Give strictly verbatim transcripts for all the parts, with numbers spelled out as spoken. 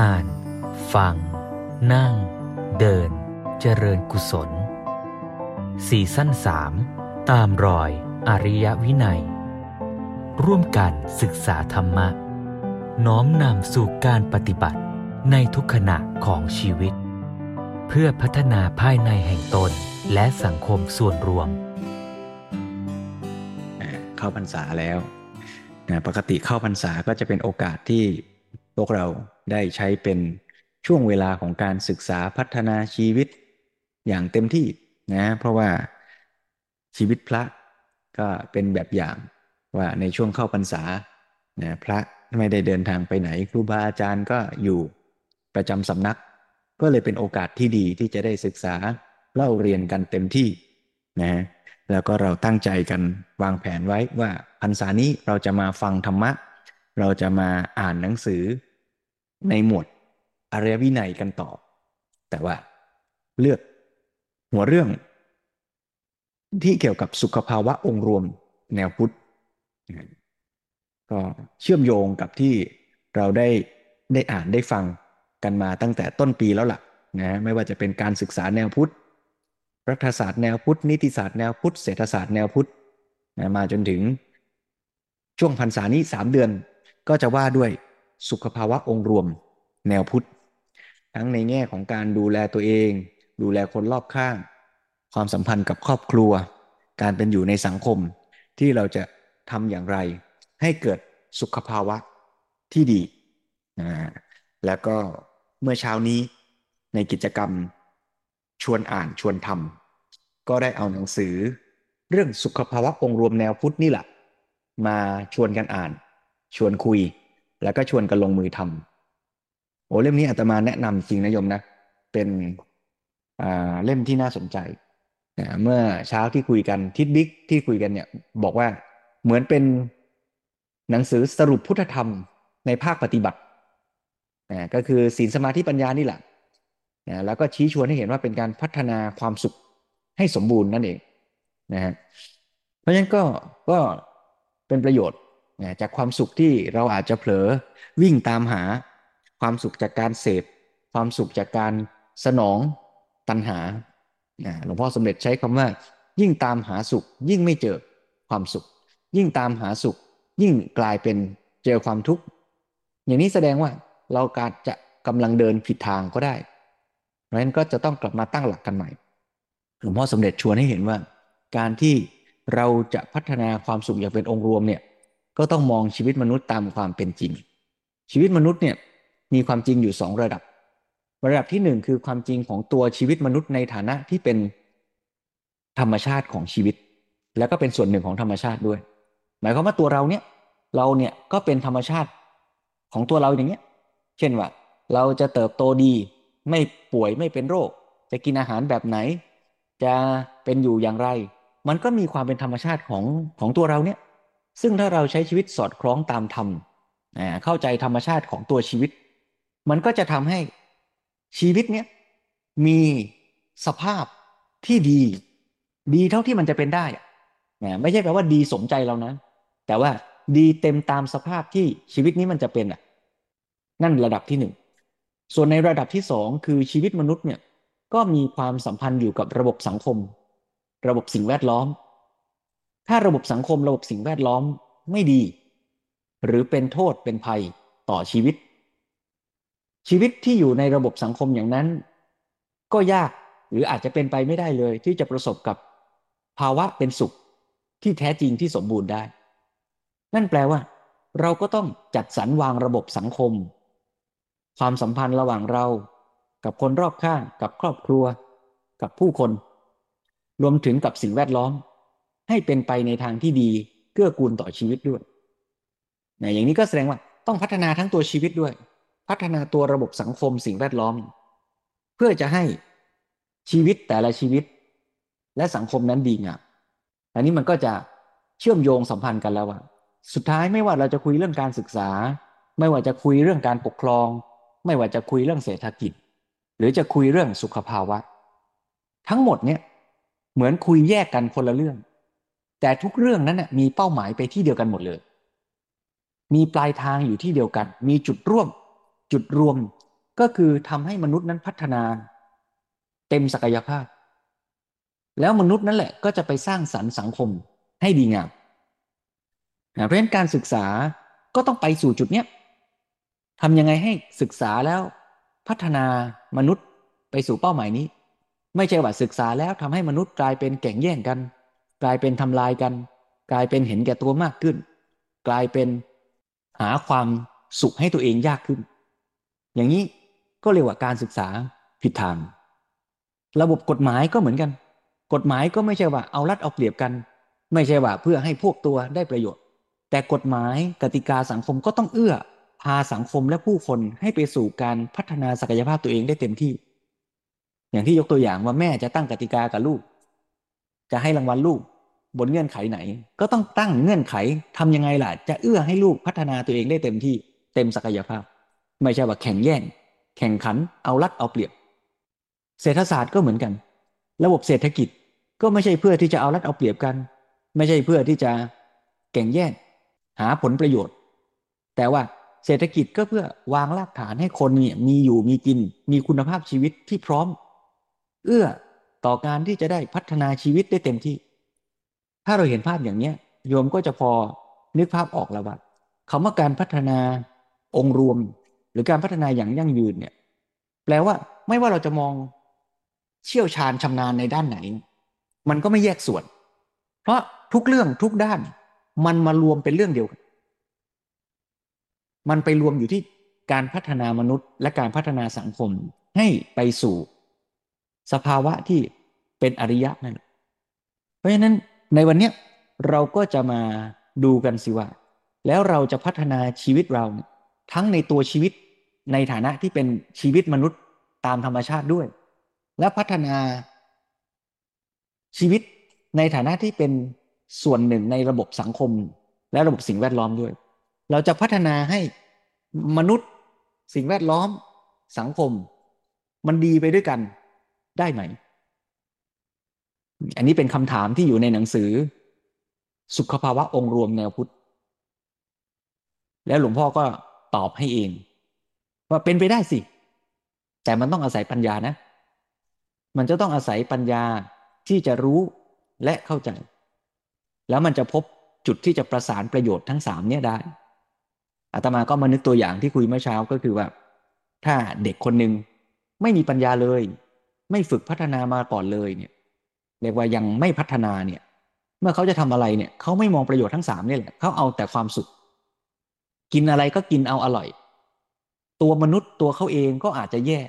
อ่านฟังนั่งเดินเจริญกุศลซีซั่นสามตามรอยอริยวินัยร่วมกันศึกษาธรรมะน้อมนำสู่การปฏิบัติในทุกขณะของชีวิตเพื่อพัฒนาภายในแห่งตนและสังคมส่วนรวมเข้าพรรษาแล้วนะปกติเข้าพรรษาก็จะเป็นโอกาสที่พวกเราได้ใช้เป็นช่วงเวลาของการศึกษาพัฒนาชีวิตอย่างเต็มที่นะเพราะว่าชีวิตพระก็เป็นแบบอย่างว่าในช่วงเข้าพรรษานะพระไม่ได้เดินทางไปไหนครูบาอาจารย์ก็อยู่ประจำสำนักก็เลยเป็นโอกาสที่ดีที่จะได้ศึกษาเล่าเรียนกันเต็มที่นะแล้วก็เราตั้งใจกันวางแผนไว้ว่าพรรษานี้เราจะมาฟังธรรมะเราจะมาอ่านหนังสือในหมวดอริยวินัยกันต่อแต่ว่าเลือกหัวเรื่องที่เกี่ยวกับสุขภาวะองค์รวมแนวพุทธก็เชื่อมโยงกับที่เราได้ได้อ่านได้ฟังกันมาตั้งแต่ต้นปีแล้วล่ะนะไม่ว่าจะเป็นการศึกษาแนวพุทธรัฐศาสตร์แนวพุทธนิติศาสตร์แนวพุทธเศรษฐศาสตร์แนวพุทธนะมาจนถึงช่วงพรรษานี้สามเดือนก็จะว่าด้วยสุขภาวะองค์รวมแนวพุทธทั้งในแง่ของการดูแลตัวเองดูแลคนรอบข้างความสัมพันธ์กับครอบครัวการเป็นอยู่ในสังคมที่เราจะทำอย่างไรให้เกิดสุขภาวะที่ดีนะแล้วก็เมื่อเช้านี้ในกิจกรรมชวนอ่านชวนทำก็ได้เอาหนังสือเรื่องสุขภาวะองค์รวมแนวพุทธนี่แหละมาชวนกันอ่านชวนคุยแล้วก็ชวนกันลงมือทำโอ้เล่มนี้อาตมาแนะนำจริงนะโยมนะเป็นเล่มที่น่าสนใจนะเมื่อเช้าที่คุยกันทิดบิ๊กที่คุยกันเนี่ยบอกว่าเหมือนเป็นหนังสือสรุปพุทธธรรมในภาคปฏิบัตินะก็คือศีลสมาธิปัญญานี่แหละนะแล้วก็ชี้ชวนให้เห็นว่าเป็นการพัฒนาความสุขให้สมบูรณ์นั่นเองนะฮะเพราะฉะนั้นก็ก็เป็นประโยชน์นะจากความสุขที่เราอาจจะเผลอวิ่งตามหาความสุขจากการเสพความสุขจากการสนองตัณหานะหลวงพ่อสมเด็จใช้คำว่ายิ่งตามหาสุขยิ่งไม่เจอความสุขยิ่งตามหาสุขยิ่งกลายเป็นเจอความทุกข์อย่างนี้แสดงว่าเราอาจจะกำลังเดินผิดทางก็ได้เพราะฉะนั้นก็จะต้องกลับมาตั้งหลักกันใหม่หลวงพ่อสมเด็จชวนให้เห็นว่าการที่เราจะพัฒนาความสุขอย่างเป็นองค์รวมเนี่ยก็ต้องมองชีวิตมนุษย์ตามความเป็นจริงชีวิตมนุษย์เนี่ยมีความจริงอยู่สองระดับระดับที่หนึ่งคือความจริงของตัวชีวิตมนุษย์ในฐานะที่เป็นธรรมชาติของชีวิตแล้วก็เป็นส่วนหนึ่งของธรรมชาติด้วยหมายความว่าตัวเราเนี่ยเราเนี่ยก็เป็นธรรมชาติของตัวเราอย่างเงี้ยเช่นว่าเราจะเติบโตดีไม่ป่วยไม่เป็นโรคจะกินอาหารแบบไหนจะเป็นอยู่อย่างไรมันก็มีความเป็นธรรมชาติของของตัวเราเนี่ยซึ่งถ้าเราใช้ชีวิตสอดคล้องตามธรรมเข้าใจธรรมชาติของตัวชีวิตมันก็จะทำให้ชีวิตเนี่ยมีสภาพที่ดีดีเท่าที่มันจะเป็นได้นะไม่ใช่แปลว่าดีสมใจเรานะแต่ว่าดีเต็มตามสภาพที่ชีวิตนี้มันจะเป็นอ่ะนั่นระดับที่หนึ่งส่วนในระดับที่สองคือชีวิตมนุษย์เนี่ยก็มีความสัมพันธ์อยู่กับระบบสังคมระบบสิ่งแวดล้อมถ้าระบบสังคมระบบสิ่งแวดล้อมไม่ดีหรือเป็นโทษเป็นภัยต่อชีวิตชีวิตที่อยู่ในระบบสังคมอย่างนั้นก็ยากหรืออาจจะเป็นไปไม่ได้เลยที่จะประสบกับภาวะเป็นสุขที่แท้จริงที่สมบูรณ์ได้นั่นแปลว่าเราก็ต้องจัดสรรวางระบบสังคมความสัมพันธ์ระหว่างเรากับคนรอบข้างกับครอบครัวกับผู้คนรวมถึงกับสิ่งแวดล้อมให้เป็นไปในทางที่ดีเกื้อกูลต่อชีวิตด้วยนะอย่างนี้ก็แสดงว่าต้องพัฒนาทั้งตัวชีวิตด้วยพัฒนาตัวระบบสังคมสิ่งแวดล้อมเพื่อจะให้ชีวิตแต่ละชีวิตและสังคมนั้นดีงามอันนี้มันก็จะเชื่อมโยงสัมพันธ์กันแล้วว่าสุดท้ายไม่ว่าเราจะคุยเรื่องการศึกษาไม่ว่าจะคุยเรื่องการปกครองไม่ว่าจะคุยเรื่องเศรษฐกิจหรือจะคุยเรื่องสุขภาวะทั้งหมดเนี่ยเหมือนคุยแยกกันคนละเรื่องแต่ทุกเรื่องนั้นน่ะมีเป้าหมายไปที่เดียวกันหมดเลยมีปลายทางอยู่ที่เดียวกันมีจุดร่วมจุดรวม ก็คือทำให้มนุษย์นั้นพัฒนาเต็มศักยภาพแล้วมนุษย์นั่นแหละก็จะไปสร้างสรรค์สังคมให้ดีงามนะเพราะฉะนั้นการศึกษาก็ต้องไปสู่จุดเนี้ยทำยังไงให้ศึกษาแล้วพัฒนามนุษย์ไปสู่เป้าหมายนี้ไม่ใช่ว่าศึกษาแล้วทำให้มนุษย์กลายเป็นแข่งแย่งกันกลายเป็นทำลายกันกลายเป็นเห็นแก่ตัวมากขึ้นกลายเป็นหาความสุขให้ตัวเองยากขึ้นอย่างนี้ก็เรียกว่าการศึกษาผิดทางระบบกฎหมายก็เหมือนกันกฎหมายก็ไม่ใช่ว่าเอารัดเอาเปรียบกันไม่ใช่ว่าเพื่อให้พวกตัวได้ประโยชน์แต่กฎหมายกติกาสังคมก็ต้องเอื้อพาสังคมและผู้คนให้ไปสู่การพัฒนาศักยภาพตัวเองได้เต็มที่อย่างที่ยกตัวอย่างว่าแม่จะตั้งกติกากับลูกจะให้รางวัลลูกบนเงื่อนไขไหนก็ต้องตั้งเงื่อนไขทำยังไงล่ะจะเอื้อให้ลูกพัฒนาตัวเองได้เต็มที่เต็มศักยภาพไม่ใช่ว่าแข่งแย่งแข่งขันเอารัดเอาเปรียบเศรษฐศาสตร์ก็เหมือนกันระบบเศรษฐกิจก็ไม่ใช่เพื่อที่จะเอารัดเอาเปรียบกันไม่ใช่เพื่อที่จะแข่งแย่งหาผลประโยชน์แต่ว่าเศรษฐกิจก็เพื่อวางรากฐานให้คนเนี่ยมีอยู่มีกินมีคุณภาพชีวิตที่พร้อมเอื้อต่อการที่จะได้พัฒนาชีวิตได้เต็มที่ถ้าเราเห็นภาพอย่างนี้โยมก็จะพอนึกภาพออกแล้วว่าคำว่าการพัฒนาองค์รวมหรือการพัฒนาอย่างยั่งยืนเนี่ยแปลว่าไม่ว่าเราจะมองเชี่ยวชาญชำนาญในด้านไหนมันก็ไม่แยกส่วนเพราะทุกเรื่องทุกด้านมันมารวมเป็นเรื่องเดียวกันมันไปรวมอยู่ที่การพัฒนามนุษย์และการพัฒนาสังคมให้ไปสู่สภาวะที่เป็นอริยะนั่นเพราะฉะนั้นในวันนี้เราก็จะมาดูกันสิว่าแล้วเราจะพัฒนาชีวิตเราทั้งในตัวชีวิตในฐานะที่เป็นชีวิตมนุษย์ตามธรรมชาติด้วยและพัฒนาชีวิตในฐานะที่เป็นส่วนหนึ่งในระบบสังคมและระบบสิ่งแวดล้อมด้วยเราจะพัฒนาให้มนุษย์สิ่งแวดล้อมสังคมมันดีไปด้วยกันได้ไหมอันนี้เป็นคำถามที่อยู่ในหนังสือสุขภาวะองค์รวมแนวพุทธแล้วหลวงพ่อก็ตอบให้เองว่าเป็นไปได้สิแต่มันต้องอาศัยปัญญานะมันจะต้องอาศัยปัญญาที่จะรู้และเข้าใจแล้วมันจะพบจุดที่จะประสานประโยชน์ทั้งสามเนี่ยได้อาตมาก็มานึกตัวอย่างที่คุยเมื่อเช้าก็คือว่าถ้าเด็กคนหนึ่งไม่มีปัญญาเลยไม่ฝึกพัฒนามาก่อนเลยเนี่ยเรียกว่ายังไม่พัฒนาเนี่ยเมื่อเขาจะทำอะไรเนี่ยเขาไม่มองประโยชน์ทั้งสามเนี่ยแหละเขาเอาแต่ความสุขกินอะไรก็กินเอาอร่อยตัวมนุษย์ตัวเขาเองก็อาจจะแย่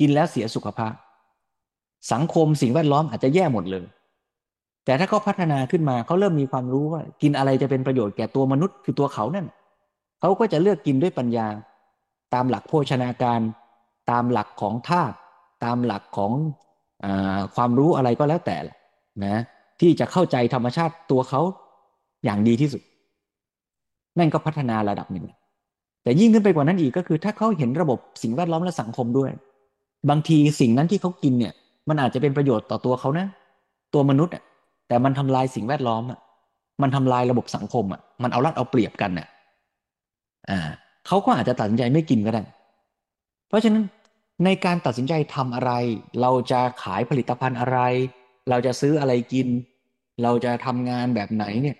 กินแล้วเสียสุขภาพสังคมสิ่งแวดล้อมอาจจะแย่หมดเลยแต่ถ้าเขาพัฒนาขึ้นมาเขาเริ่มมีความรู้ว่ากินอะไรจะเป็นประโยชน์แก่ตัวมนุษย์คือตัวเขานั่นเขาก็จะเลือกกินด้วยปัญญาตามหลักโภชนาการตามหลักของธาตุตามหลักของอ่าความรู้อะไรก็แล้วแต่นะที่จะเข้าใจธรรมชาติตัวเขาอย่างดีที่สุดนั่นก็พัฒนาระดับหนึ่งแต่ยิ่งขึ้นไปกว่านั้นอีกก็คือถ้าเขาเห็นระบบสิ่งแวดล้อมและสังคมด้วยบางทีสิ่งนั้นที่เขากินเนี่ยมันอาจจะเป็นประโยชน์ต่อตัวเขานะตัวมนุษย์แต่มันทำลายสิ่งแวดล้อมอ่ะมันทำลายระบบสังคมอ่ะมันเอารัดเอาเปรียบกันน่ะอ่าเขาก็อาจจะตัดสินใจไม่กินก็ได้เพราะฉะนั้นในการตัดสินใจทำอะไรเราจะขายผลิตภัณฑ์อะไรเราจะซื้ออะไรกินเราจะทำงานแบบไหนเนี่ย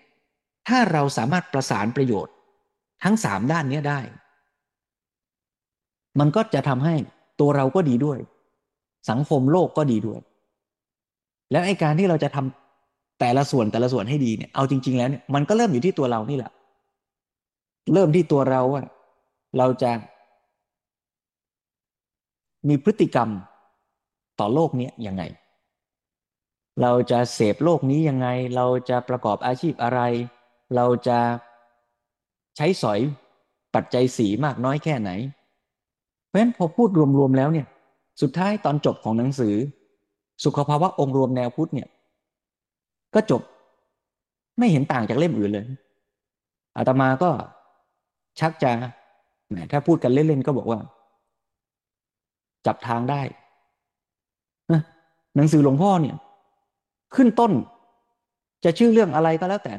ถ้าเราสามารถประสานประโยชน์ทั้งสามด้านนี้ได้มันก็จะทำให้ตัวเราก็ดีด้วยสังคมโลกก็ดีด้วยแล้วไอ้การที่เราจะทำแต่ละส่วนแต่ละส่วนให้ดีเนี่ยเอาจริงๆแล้วเนี่ยมันก็เริ่มอยู่ที่ตัวเรานี่แหละเริ่มที่ตัวเราว่าเราจะมีพฤติกรรมต่อโลกนี้ยังไงเราจะเสพโลกนี้ยังไงเราจะประกอบอาชีพอะไรเราจะใช้สอยปัจจัยสี่มากน้อยแค่ไหนเพราะฉะนั้นพอพูดรวมๆแล้วเนี่ยสุดท้ายตอนจบของหนังสือสุขภาวะองค์รวมแนวพุทธเนี่ยก็จบไม่เห็นต่างจากเล่มอื่นเลยอาตมาก็ชักจะถ้าพูดกันเล่นๆก็บอกว่าจับทางได้หนังสือหลวงพ่อเนี่ยขึ้นต้นจะชื่อเรื่องอะไรก็แล้วแต่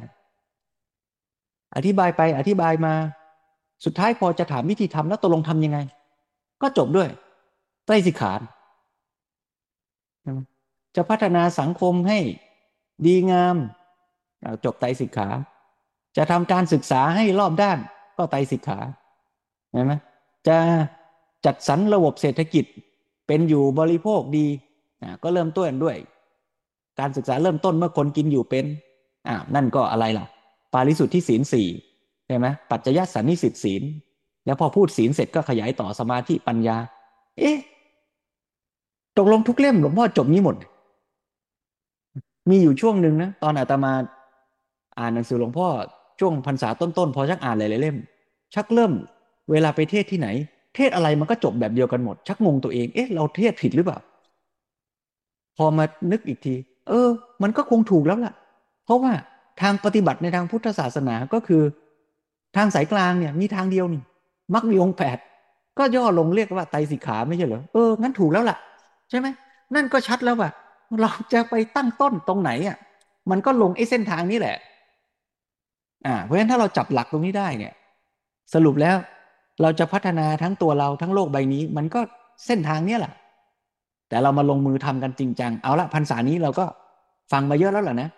อธิบายไปอธิบายมาสุดท้ายพอจะถามวิธีทำแล้วตกลงทำยังไง ก็จบด้วยไตรสิกขาจะพัฒนาสังคมให้ดีงามจบไตรสิกขาจะทำการศึกษาให้รอบด้านก็ไตรสิกขาเห็นไหมจะจัดสรรระบบเศรษฐกิจเป็นอยู่บริโภคดีก็เริ่มต้นด้วยการศึกษาเริ่มต้นเมื่อคนกินอยู่เป็นอ้าวนั่นก็อะไรล่ะปาริสุทธิศีลสี่ใช่ไหมปัจจยสันนิสิตศีลแล้วพอพูดศีลเสร็จก็ขยายต่อสมาธิปัญญาเอ๊ะตกลงทุกเล่มหลวงพ่อจบนี้หมดมีอยู่ช่วงหนึ่งนะตอนอาตมาอ่านหนังสือหลวงพ่อช่วงพรรษาต้นๆพอชักอ่านหลายๆเล่มชักเริ่มเวลาไปเทศที่ไหนเทศอะไรมันก็จบแบบเดียวกันหมดชักงงตัวเองเอ๊ะเราเทศผิดหรือเปล่าพอมานึกอีกทีเออมันก็คงถูกแล้วล่ะเพราะว่าทางปฏิบัติในทางพุทธศาสนาก็คือทางสายกลางเนี่ยมีทางเดียวนี่มรรคมีองค์แปดก็ย่อลงเรียกว่าไตรสิกขาไม่ใช่เหรอเอองั้นถูกแล้วล่ะใช่ไหมนั่นก็ชัดแล้วว่าเราจะไปตั้งต้นตรงไหนอ่ะมันก็ลงไอ้เส้นทางนี้แหละอ่าเพราะฉะนั้นถ้าเราจับหลักตรงนี้ได้เนี่ยสรุปแล้วเราจะพัฒนาทั้งตัวเราทั้งโลกใบนี้มันก็เส้นทางนี้แหละแต่เรามาลงมือทำกันจริงจังเอาละพรรษานี้เราก็ฟังมาเยอะแล้วแหละนะ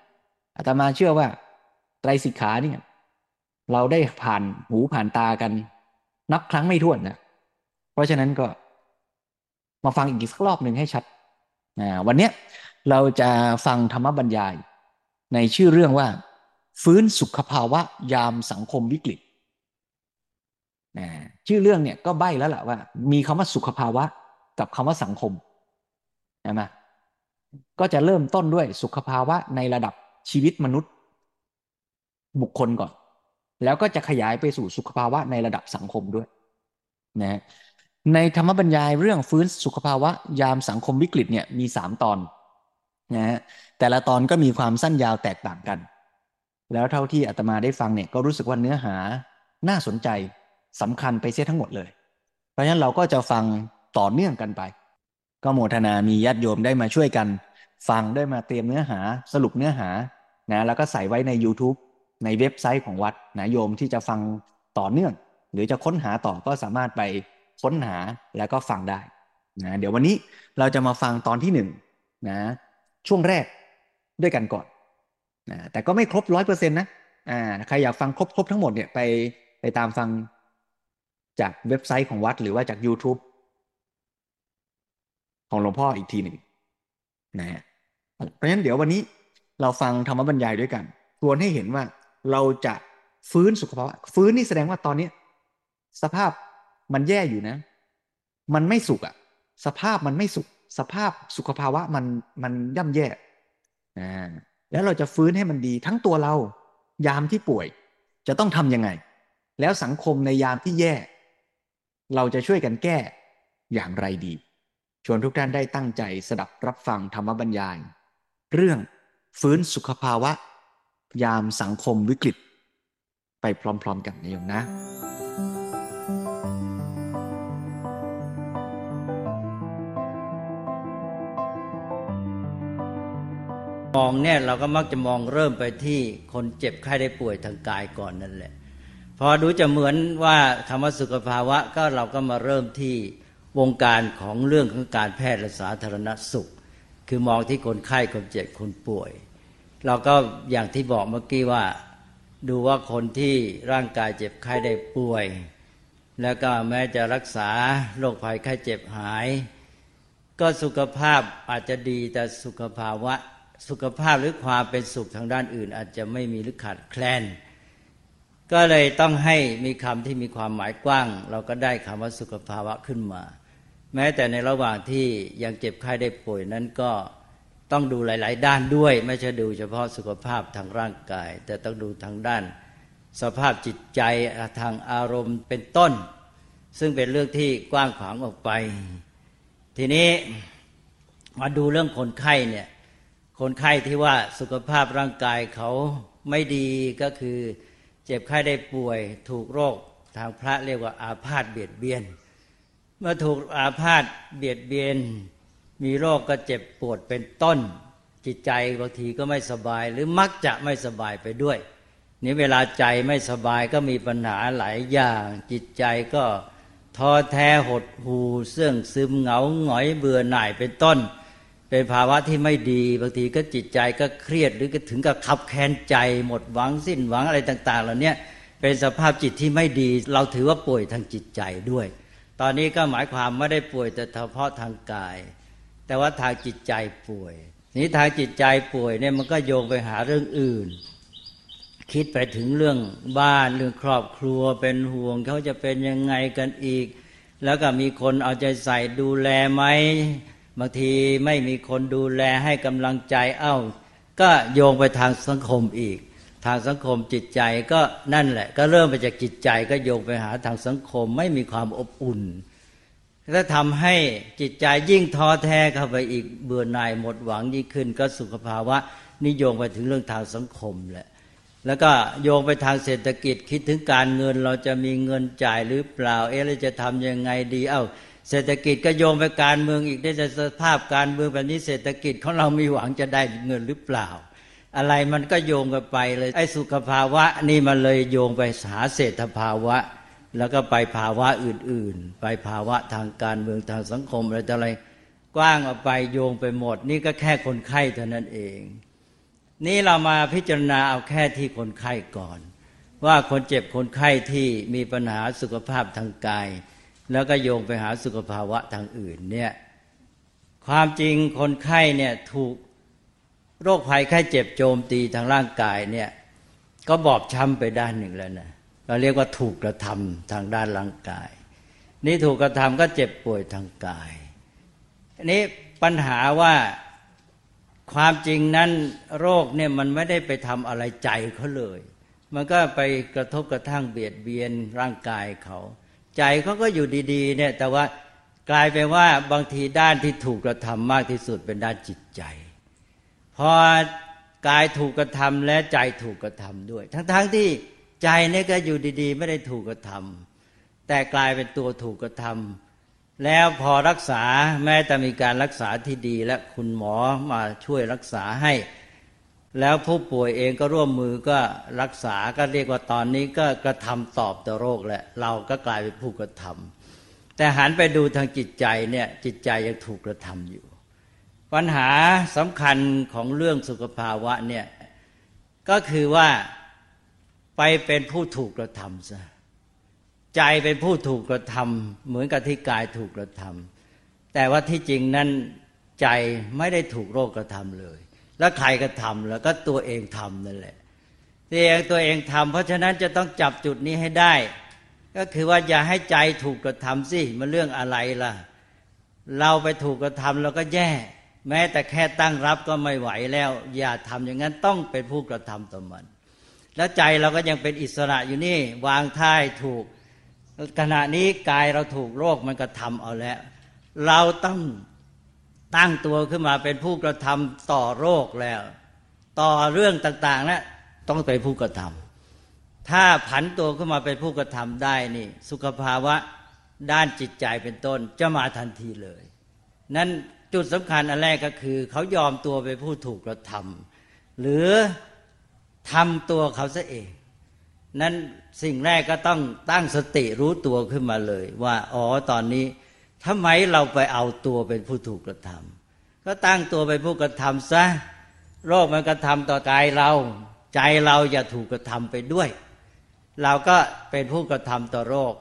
อาตมาเชื่อว่าไตรสิกขาเนี่ยเราได้ผ่านหูผ่านตากันนับครั้งไม่ถ้วนนะเพราะฉะนั้นก็มาฟังอีกสักรอบหนึ่งให้ชัดนะวันนี้เราจะฟังธรรมบรรยายในชื่อเรื่องว่าฟื้นสุขภาวะยามสังคมวิกฤตนะชื่อเรื่องเนี่ยก็ใบ้แล้วล่ะว่ามีคำว่าสุขภาวะกับคำว่าสังคมใช่ไหมก็จะเริ่มต้นด้วยสุขภาวะในระดับชีวิตมนุษย์บุคคลก่อนแล้วก็จะขยายไปสู่สุขภาวะในระดับสังคมด้วยนะในธรรมบรรยายเรื่องฟื้นสุขภาวะยามสังคมวิกฤตเนี่ยมีสามตอนนะฮะแต่ละตอนก็มีความสั้นยาวแตกต่างกันแล้วเท่าที่อาตมาได้ฟังเนี่ยก็รู้สึกว่าเนื้อหาน่าสนใจสำคัญไปเสียทั้งหมดเลยเพราะฉะนั้นเราก็จะฟังต่อเนื่องกันไปก็โมทนามีญาติโยมได้มาช่วยกันฟังได้มาเตรียมเนื้อหาสรุปเนื้อหานะแล้วก็ใส่ไว้ใน YouTube ในเว็บไซต์ของวัดนะโยมที่จะฟังต่อเนื่องหรือจะค้นหาต่อก็สามารถไปค้นหาแล้วก็ฟังได้นะเดี๋ยววันนี้เราจะมาฟังตอนที่หนึ่งนะช่วงแรกด้วยกันก่อนนะแต่ก็ไม่ครบ ร้อยเปอร์เซ็นต์ นะอ่าใครอยากฟังครบครบทั้งหมดเนี่ยไปไปตามฟังจากเว็บไซต์ของวัดหรือว่าจาก YouTube ของหลวงพ่ออีกทีหนึ่งนะฮะเพราะฉะนั้นเดี๋ยววันนี้เราฟังธรรมบรรยายด้วยกันชวนให้เห็นว่าเราจะฟื้นสุขภาพฟื้นนี่แสดงว่าตอนนี้สภาพมันแย่อยู่นะมันไม่สุขอะสภาพมันไม่สุขสภาพสุขภาวะมันมันย่ำแย่อ่าแล้วเราจะฟื้นให้มันดีทั้งตัวเรายามที่ป่วยจะต้องทำยังไงแล้วสังคมในยามที่แย่เราจะช่วยกันแก้อย่างไรดีชวนทุกท่านได้ตั้งใจสดับรับฟังธรรมบรรยายเรื่องฟื้นสุขภาวะยามสังคมวิกฤตไปพร้อมๆกันนะโยมนะมองเนี่ยเราก็มักจะมองเริ่มไปที่คนเจ็บไข้ได้ป่วยทางกายก่อนนั่นแหละพอดูจะเหมือนว่าคำว่าสุขภาวะก็เราก็มาเริ่มที่วงการของเรื่องของการแพทย์และสาธารณสุขคือมองที่คนไข้คนเจ็บคนป่วยเราก็อย่างที่บอกเมื่อกี้ว่าดูว่าคนที่ร่างกายเจ็บไข้ได้ป่วยแล้วก็แม้จะรักษาโรคภัยไข้เจ็บหายก็สุขภาพอาจจะดีแต่สุขภาวะสุขภาพหรือความเป็นสุขทางด้านอื่นอาจจะไม่มีหรือขาดแคลนก็เลยต้องให้มีคำที่มีความหมายกว้างเราก็ได้คำว่าสุขภาวะขึ้นมาแม้แต่ในระหว่างที่ยังเจ็บไข้ได้ป่วยนั้นก็ต้องดูหลายๆด้านด้วยไม่ใช่ดูเฉพาะสุขภาพทางร่างกายแต่ต้องดูทางด้านสภาพจิตใจทางอารมณ์เป็นต้นซึ่งเป็นเรื่องที่กว้างขวางออกไปทีนี้มาดูเรื่องคนไข้เนี่ยคนไข้ที่ว่าสุขภาพร่างกายเขาไม่ดีก็คือเจ็บไข้ได้ป่วยถูกโรคทางพระเรียกว่าอาพาธเบียดเบียนเมื่อถูกอาพาธเบียดเบียนมีโรคก็เจ็บปวดเป็นต้นจิตใจบางทีก็ไม่สบายหรือมักจะไม่สบายไปด้วยนี่เวลาใจไม่สบายก็มีปัญหาหลายอย่างจิตใจก็ ท้อแท้หดหูเสื่องซึมเหงาหงอยเบื่อหน่ายเป็นต้นเป็นภาวะที่ไม่ดีบางทีก็จิตใจก็เครียดหรือก็ถึงกับขับแค้นใจหมดหวังสิ้นหวังอะไรต่างๆเหล่านี้เป็นสภาพจิตที่ไม่ดีเราถือว่าป่วยทางจิตใจด้วยตอนนี้ก็หมายความไม่ได้ป่วยแต่เฉพาะทางกายแต่ว่าทางจิตใจป่วยนี้ทางจิตใจป่วยเนี่ยมันก็โยงไปหาเรื่องอื่นคิดไปถึงเรื่องบ้านเรื่องครอบครัวเป็นห่วงเขาจะเป็นยังไงกันอีกแล้วก็มีคนเอาใจใส่ดูแลไหมบางทีไม่มีคนดูแลให้กำลังใจเอ้าก็โยงไปทางสังคมอีกทางสังคมจิตใจก็นั่นแหละก็เริ่มไปจากจิตใจก็โยงไปหาทางสังคมไม่มีความอบอุ่นถ้าทำให้จิตใจยิ่งท้อแท้เข้าไปอีกเบื่อหน่ายหมดหวังยิ่งขึ้นก็สุขภาวะนิยมไปถึงเรื่องทางสังคมแหละแล้วก็โยงไปทางเศรษฐกิจคิดถึงการเงินเราจะมีเงินจ่ายหรือเปล่าเอ๊ะเราจะทำยังไงดีเอ้าเศรษฐกิจก็โยงไปการเมืองอีกได้สภาพการเมืองแบบนี้เศรษฐกิจของเรามีหวังจะได้เงินหรือเปล่าอะไรมันก็โยงกันไปเลยไอ้สุขภาวะนี่มันเลยโยงไปหาเศรษฐภาวะแล้วก็ไปภาวะอื่นๆไปภาวะทางการเมืองทางสังคมอะไรต่ออะไรกว้างออกไปโยงไปหมดนี่ก็แค่คนไข้เท่านั้นเองนี่เรามาพิจารณาเอาแค่ที่คนไข้ก่อนว่าคนเจ็บคนไข้ที่มีปัญหาสุขภาพทางกายแล้วก็โยงไปหาสุขภาวะทางอื่นเนี่ยความจริงคนไข้เนี่ยถูกโรคภัยไข้เจ็บโจมตีทางร่างกายเนี่ยก็บอบช้ำไปด้านหนึ่งแล้วนะเราเรียกว่าถูกกระทำทางด้านร่างกายนี่ถูกกระทำก็เจ็บป่วยทางกายอันนี้ปัญหาว่าความจริงนั้นโรคเนี่ยมันไม่ได้ไปทำอะไรใจเขาเลยมันก็ไปกระทบกระทั่งเบียดเบียนร่างกายเขาใจเขาก็อยู่ดีๆเนี่ยแต่ว่ากลายไปว่าบางทีด้านที่ถูกกระทำมากที่สุดเป็นด้านจิตใจพอกายถูกกระทำและใจถูกกระทำด้วยทั้งๆที่ใจเนี่ยก็อยู่ดีๆไม่ได้ถูกกระทำแต่กลายเป็นตัวถูกกระทำแล้วพอรักษาแม้แต่มีการรักษาที่ดีและคุณหมอมาช่วยรักษาให้แล้วผู้ป่วยเองก็ร่วมมือก็รักษาก็เรียกว่าตอนนี้ก็กระทำตอบต่อโรคแหละเราก็กลายเป็นผู้กระทำแต่หันไปดูทางจิตใจเนี่ยจิตใจยังถูกกระทำอยู่ปัญหาสำคัญของเรื่องสุขภาวะเนี่ยก็คือว่าไปเป็นผู้ถูกกระทำซะใจเป็นผู้ถูกกระทำเหมือนกับที่กายถูกกระทำแต่ว่าที่จริงนั้นใจไม่ได้ถูกโรคกระทำเลยแล้วใครกระทำแล้วก็ตัวเองทำนั่นแหละตัวเองตัวเองทำเพราะฉะนั้นจะต้องจับจุดนี้ให้ได้ก็คือว่าอย่าให้ใจถูกกระทำสิมันเรื่องอะไรล่ะเราไปถูกกระทำเราก็แย่แม้แต่แค่ตั้งรับก็ไม่ไหวแล้วอย่าทำอย่างนั้นต้องเป็นผู้กระทำต่อมันแล้วใจเราก็ยังเป็นอิสระอยู่นี่วางท่าถูกขณะนี้กายเราถูกโรคมันกระทำเอาแล้วเราต้องตั้งตัวขึ้นมาเป็นผู้กระทำต่อโรคแล้วต่อเรื่องต่างๆนะต้องเป็นผู้กระทำถ้าผันตัวขึ้นมาเป็นผู้กระทำได้นี่สุขภาวะด้านจิตใจเป็นต้นจะมาทันทีเลยนั้นจุดสำคัญอันแรกก็คือเขายอมตัวเป็นผู้ถูกกระทำหรือทำตัวเขาซะเองนั้นสิ่งแรกก็ต้องตั้งสติรู้ตัวขึ้นมาเลยว่าอ๋อตอนนี้ทำไมเราไปเอาตัวเป็นผู้ถูกกระทำก็ตั้งตัวเป็นผู้กระทำซะโรคมันกระทำต่อกายเราใจเราอย่าถูกกระทำไปด้วยเราก็เป็นผู้กระทำต่อโรค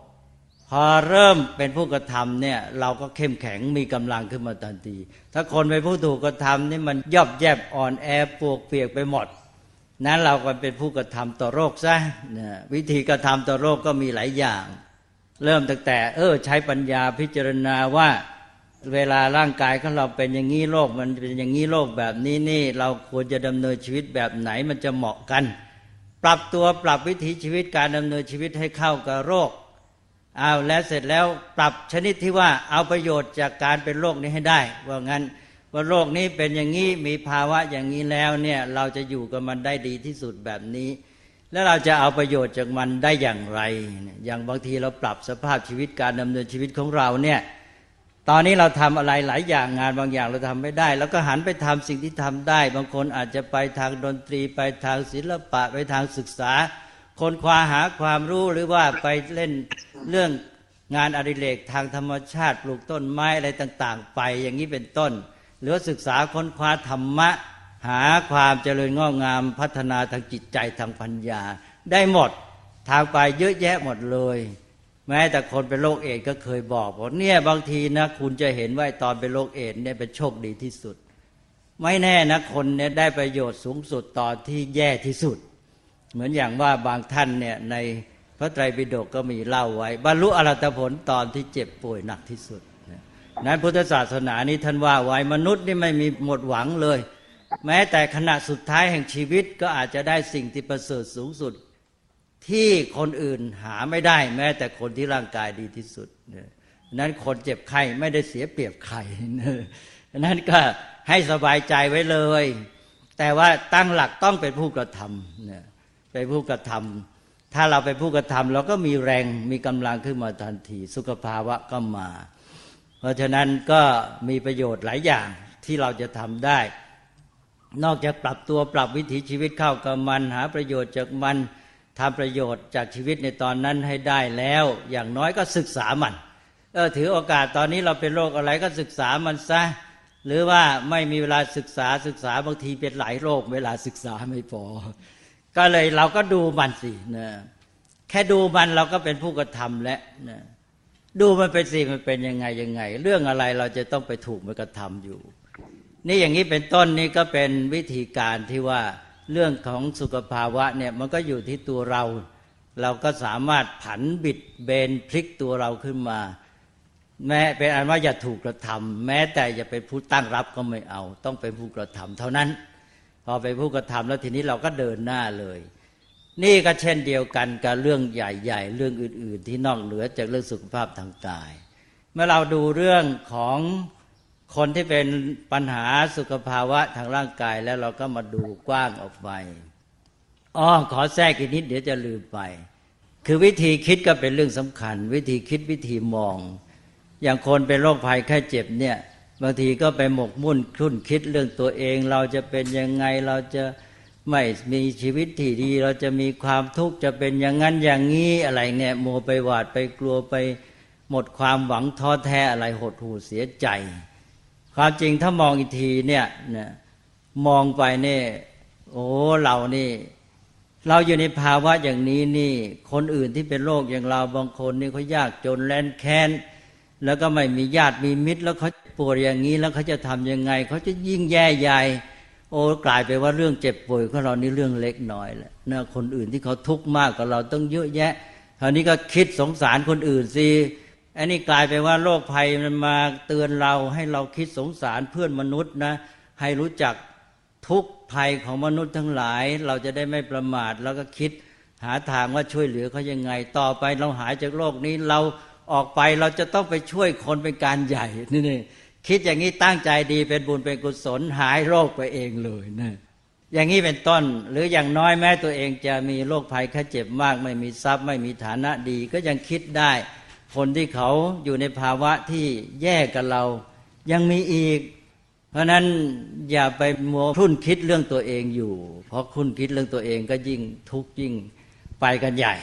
พอเริ่มเป็นผู้กระทำเนี่ยเราก็เข้มแข็งมีกำลังขึ้นมาทันทีถ้าคนเป็นผู้ถูกกระทำนี่มันย่อแย่อ่อนแอปวกเปียกไปหมดนั้นเราก็เป็นผู้กระทำต่อโรคซะนะวิธีกระทำต่อโรคก็มีหลายอย่างเริ่มตั้งแต่เออใช้ปัญญาพิจารณาว่าเวลาร่างกายของเราเป็นอย่างนี้โรคมันเป็นอย่างนี้โรคแบบนี้นี่เราควรจะดำเนินชีวิตแบบไหนมันจะเหมาะกันปรับตัวปรับวิถีชีวิตการดำเนินชีวิตให้เข้ากับโรคเอาแล้วเสร็จแล้วปรับชนิดที่ว่าเอาประโยชน์จากการเป็นโรคนี้ให้ได้ว่างั้นว่าโรคนี้เป็นอย่างนี้มีภาวะอย่างนี้แล้วเนี่ยเราจะอยู่กับมันได้ดีที่สุดแบบนี้แล้วเราจะเอาประโยชน์จากมันได้อย่างไรอย่างบางทีเราปรับสภาพชีวิตการดำเนินชีวิตของเราเนี่ยตอนนี้เราทำอะไรหลายอย่างงานบางอย่างเราทำไม่ได้แล้วก็หันไปทำสิ่งที่ทำได้บางคนอาจจะไปทางดนตรีไปทางศิลปะไปทางศึกษาค้นคว้าหาความรู้หรือว่าไปเล่นเรื่อง งานอดิเรกทางธรรมชาติปลูกต้นไม้อะไรต่างๆไปอย่างนี้เป็นต้นหรือศึกษาค้นคว้าธรรมะหาความเจริญงอกงามพัฒนาทางจิตใจทางปัญญาได้หมดทางไปเยอะแยะหมดเลยแม้แต่คนเป็นโรคเอดส์ก็เคยบอกว่าเนี่ยบางทีนะคุณจะเห็นว่าตอนเป็นโรคเอดส์เนี่ยเป็นโชคดีที่สุดไม่แน่นะคนเนี่ยได้ประโยชน์สูงสุดตอนที่แย่ที่สุดเหมือนอย่างว่าบางท่านเนี่ยในพระไตรปิฎกก็มีเล่าไว้บรรลุอรหัตผลตอนที่เจ็บป่วยหนักที่สุดนั้นพุทธศาสนานี้ท่านว่าไว้มนุษย์นี่ไม่มีหมดหวังเลยแม้แต่ขณะสุดท้ายแห่งชีวิตก็อาจจะได้สิ่งที่ประเสริฐสูงสุดที่คนอื่นหาไม่ได้แม้แต่คนที่ร่างกายดีที่สุดนั้นคนเจ็บไข้ไม่ได้เสียเปรียบใครนั้นก็ให้สบายใจไว้เลยแต่ว่าตั้งหลักต้องเป็นผู้กระทำเป็นผู้กระทำถ้าเราเป็นผู้กระทำเราก็มีแรงมีกำลังขึ้นมาทันทีสุขภาวะก็มาเพราะฉะนั้นก็มีประโยชน์หลายอย่างที่เราจะทำได้นอกจากปรับตัวปรับวิถีชีวิตเข้ากับมันหาประโยชน์จากมันทำประโยชน์จากชีวิตในตอนนั้นให้ได้แล้วอย่างน้อยก็ศึกษามันเออถือโอกาสตอนนี้เราเป็นโรคอะไรก็ศึกษามันซะหรือว่าไม่มีเวลาศึกษาศึกษาบางทีเป็นหลายโรคเวลาศึกษาไม่พอก็เลยเราก็ดูมันสินะแค่ดูมันเราก็เป็นผู้กระทำแล้วนะดูมันเป็นสิมันเป็นยังไงยังไงเรื่องอะไรเราจะต้องไปถูกมันกระทำอยู่นี่อย่างนี้เป็นต้นนี่ก็เป็นวิธีการที่ว่าเรื่องของสุขภาวะเนี่ยมันก็อยู่ที่ตัวเราเราก็สามารถผันบิดเบนพลิกตัวเราขึ้นมาแม้เป็นอันว่าอย่าถูกกระทำแม้แต่อย่าเป็นผู้ตั้งรับก็ไม่เอาต้องเป็นผู้กระทำเท่านั้นพอเป็นผู้กระทำแล้วทีนี้เราก็เดินหน้าเลยนี่ก็เช่นเดียวกันกับเรื่องใหญ่ๆเรื่องอื่นๆที่นอกเหนือจากเรื่องสุขภาพทางกายเมื่อเราดูเรื่องของคนที่เป็นปัญหาสุขภาวะทางร่างกายแล้วเราก็มาดูกว้างออกไปอ้อขอแทรกอีกนิดเดี๋ยวจะลืมไปคือวิธีคิดก็เป็นเรื่องสำคัญวิธีคิดวิธีมองอย่างคนเป็นโรคภัยไข้เจ็บเนี่ยบางทีก็ไปหมกมุ่นคุ้นคิดเรื่องตัวเองเราจะเป็นยังไงเราจะไม่มีชีวิตที่ดีเราจะมีความทุกข์จะเป็นอย่างนั้นอย่างนี้อะไรเนี่ยมัวไปหวาดไปกลัวไปหมดความหวังท้อแท้อะไรหดหู่เสียใจความจริงถ้ามองอีกทีเนี่ยนะมองไปเนี่ยโอ้เรานี่เราอยู่ในภาวะอย่างนี้นี่คนอื่นที่เป็นโรคอย่างเราบางคนนี่เขายากจนแร้นแค้นแล้วก็ไม่มีญาติมีมิตรแล้วเขาป่วยอย่างนี้แล้วเขาจะทำยังไงเขาจะยิ่งแย่ใหญ่โอ้กลายไปว่าเรื่องเจ็บป่วยของเรานี่เรื่องเล็กน้อยแหละนะคนอื่นที่เขาทุกข์มากกว่าเราต้องเยอะแยะคราวนี้ก็คิดสงสารคนอื่นสิอันนี้กลายไปว่าโรคภัยมันมาเตือนเราให้เราคิดสงสารเพื่อนมนุษย์นะให้รู้จักทุกภัยของมนุษย์ทั้งหลายเราจะได้ไม่ประมาทแล้วก็คิดหาทางว่าช่วยเหลือเขายังไงต่อไปเราหายจากโรคนี้เราออกไปเราจะต้องไปช่วยคนเป็นการใหญ่นี่นี่คิดอย่างนี้ตั้งใจดีเป็นบุญเป็นกุศลหายโรคไปเองเลยนะอย่างนี้เป็นต้นหรืออย่างน้อยแม้ตัวเองจะมีโรคภัยแค่เจ็บมากไม่มีทรัพย์ไม่มีฐานะดีก็ยังคิดได้คนที่เขาอยู่ในภาวะที่แย่กับเรายังมีอีกเพราะนั้นอย่าไปมัวคุ้นคิดเรื่องตัวเองอยู่เพราะคุ้นคิดเรื่องตัวเองก็ยิ่งทุกข์ยิ่งไปกันใหญ่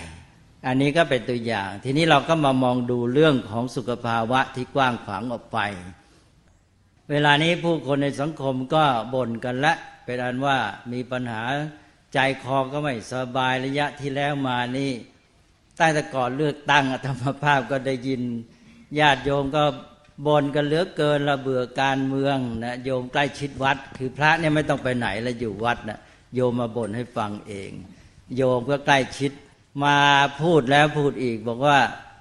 อันนี้ก็เป็นตัวอย่างทีนี้เราก็มามองดูเรื่องของสุขภาวะที่กว้างขวางออกไปเวลานี้ผู้คนในสังคมก็บ่นกันละเป็นอันว่ามีปัญหาใจคอก็ไม่สบายระยะที่แล้วมานี่ใต้ตะกอนเลือกตั้งอาตมาภาพก็ได้ยินญาติโยมก็บ่นกันเหลือเกินละเบื่อการเมืองนะโยมใกล้ชิดวัดคือพระเนี่ยไม่ต้องไปไหนแล้วอยู่วัดนะโยมมาบ่นให้ฟังเองโยมก็ใกล้ชิดมาพูดแล้วพูดอีกบอกว่า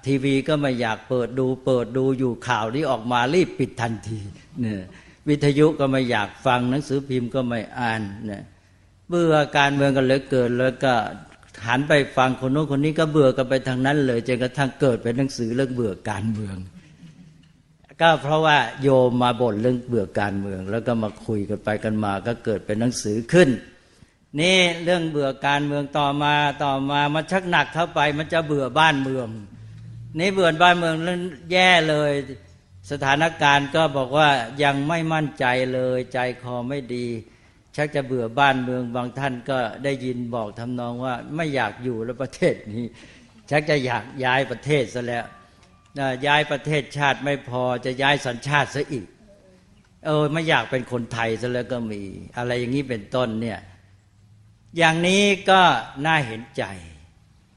ทีวีก็ไม่อยากเปิดดูเปิดดูอยู่ข่าวนี้ออกมารีบปิดทันทีเนี่ยวิทยุก็ไม่อยากฟังหนังสือพิมพ์ก็ไม่อ่านเนี่ยเบื่อการเมืองกันเหลือเกินแล้วก็หันไปฟังคนโน้นคนนี้ก็เบื่อกันไปทางนั้นเลยจนกระทั่งเกิดเป็นหนังสือเรื่องเบื่อการเมืองก็เพราะว่าโยมมาบ่นเรื่องเบื่อการเมืองแล้วก็มาคุยกันไปกันมาก็เกิดเป็นหนังสือขึ้นนี่เรื่องเบื่อการเมืองต่อมาต่อมามันชักหนักเข้าไปมันจะเบื่อบ้านเมืองนี่เบื่อบ้านเมืองแล้วแย่เลยสถานการณ์ก็บอกว่ายังไม่มั่นใจเลยใจคอไม่ดีชักจะเบื่อบ้านเมืองบางท่านก็ได้ยินบอกทำนองว่าไม่อยากอยู่แล้วประเทศนี้ชักจะอยากย้ายประเทศซะแล้ว ย้ายประเทศชาติไม่พอจะย้ายสัญชาติซะอีกเออไม่อยากเป็นคนไทยซะแล้วก็มีอะไรอย่างนี้เป็นต้นเนี่ยอย่างนี้ก็น่าเห็นใจ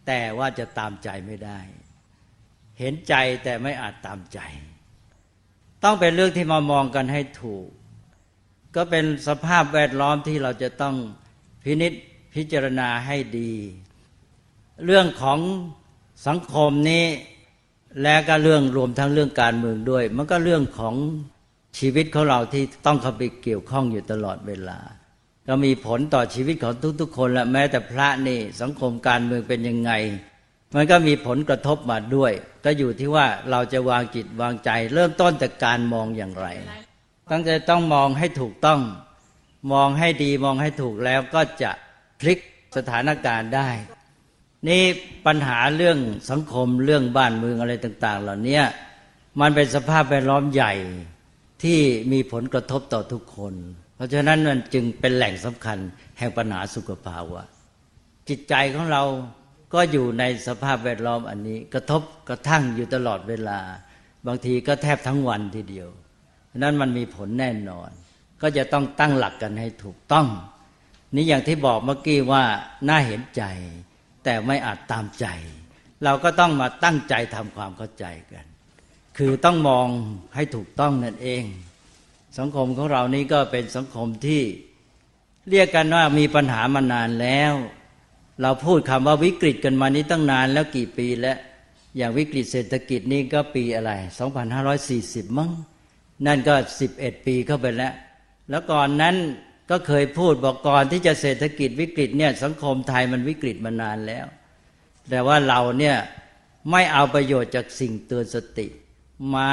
แต่ว่าจะตามใจไม่ได้เห็นใจแต่ไม่อาจตามใจต้องเป็นเรื่องที่มามองกันให้ถูกก็เป็นสภาพแวดล้อมที่เราจะต้องพินิจพิจารณาให้ดีเรื่องของสังคมนี้และก็เรื่องรวมทั้งเรื่องการเมืองด้วยมันก็เรื่องของชีวิตของเราที่ต้องเข้าไปเกี่ยวข้องอยู่ตลอดเวลาก็มีผลต่อชีวิตของทุกๆคนและแม้แต่พระนี่สังคมการเมืองเป็นยังไงมันก็มีผลกระทบมาด้วยก็อยู่ที่ว่าเราจะวางจิตวางใจเริ่มต้นจากการมองอย่างไรตั้งใจต้องมองให้ถูกต้องมองให้ดีมองให้ถูกแล้วก็จะพลิกสถานการณ์ได้นี่ปัญหาเรื่องสังคมเรื่องบ้านเมืองอะไรต่างๆเหล่านี้มันเป็นสภาพแวดล้อมใหญ่ที่มีผลกระทบต่อทุกคนเพราะฉะนั้นมันจึงเป็นแหล่งสำคัญแห่งปัญหาสุขภาวะจิตใจของเราก็อยู่ในสภาพแวดล้อมอันนี้กระทบกระทั่งอยู่ตลอดเวลาบางทีก็แทบทั้งวันทีเดียวนั้นมันมีผลแน่นอนก็จะต้องตั้งหลักกันให้ถูกต้องนี่อย่างที่บอกเมื่อกี้ว่าน่าเห็นใจแต่ไม่อาจตามใจเราก็ต้องมาตั้งใจทำความเข้าใจกันคือต้องมองให้ถูกต้องนั่นเองสังคมของเรานี้ก็เป็นสังคมที่เรียกกันว่ามีปัญหามานานแล้วเราพูดคำว่าวิกฤตกันมานี้ตั้งนานแล้วกี่ปีแล้วอย่างวิกฤตเศรษฐกิจนี่ก็ปีอะไรสองพันห้าร้อยสี่สิบมั้งนั่นก็สิบเอ็ดปีเข้าไปแล้วแล้วก่อนนั้นก็เคยพูดบอกก่อนที่จะเศรษฐกิจวิกฤตเนี่ยสังคมไทยมันวิกฤตมานานแล้วแต่ว่าเราเนี่ยไม่เอาประโยชน์จากสิ่งเตือนสติมา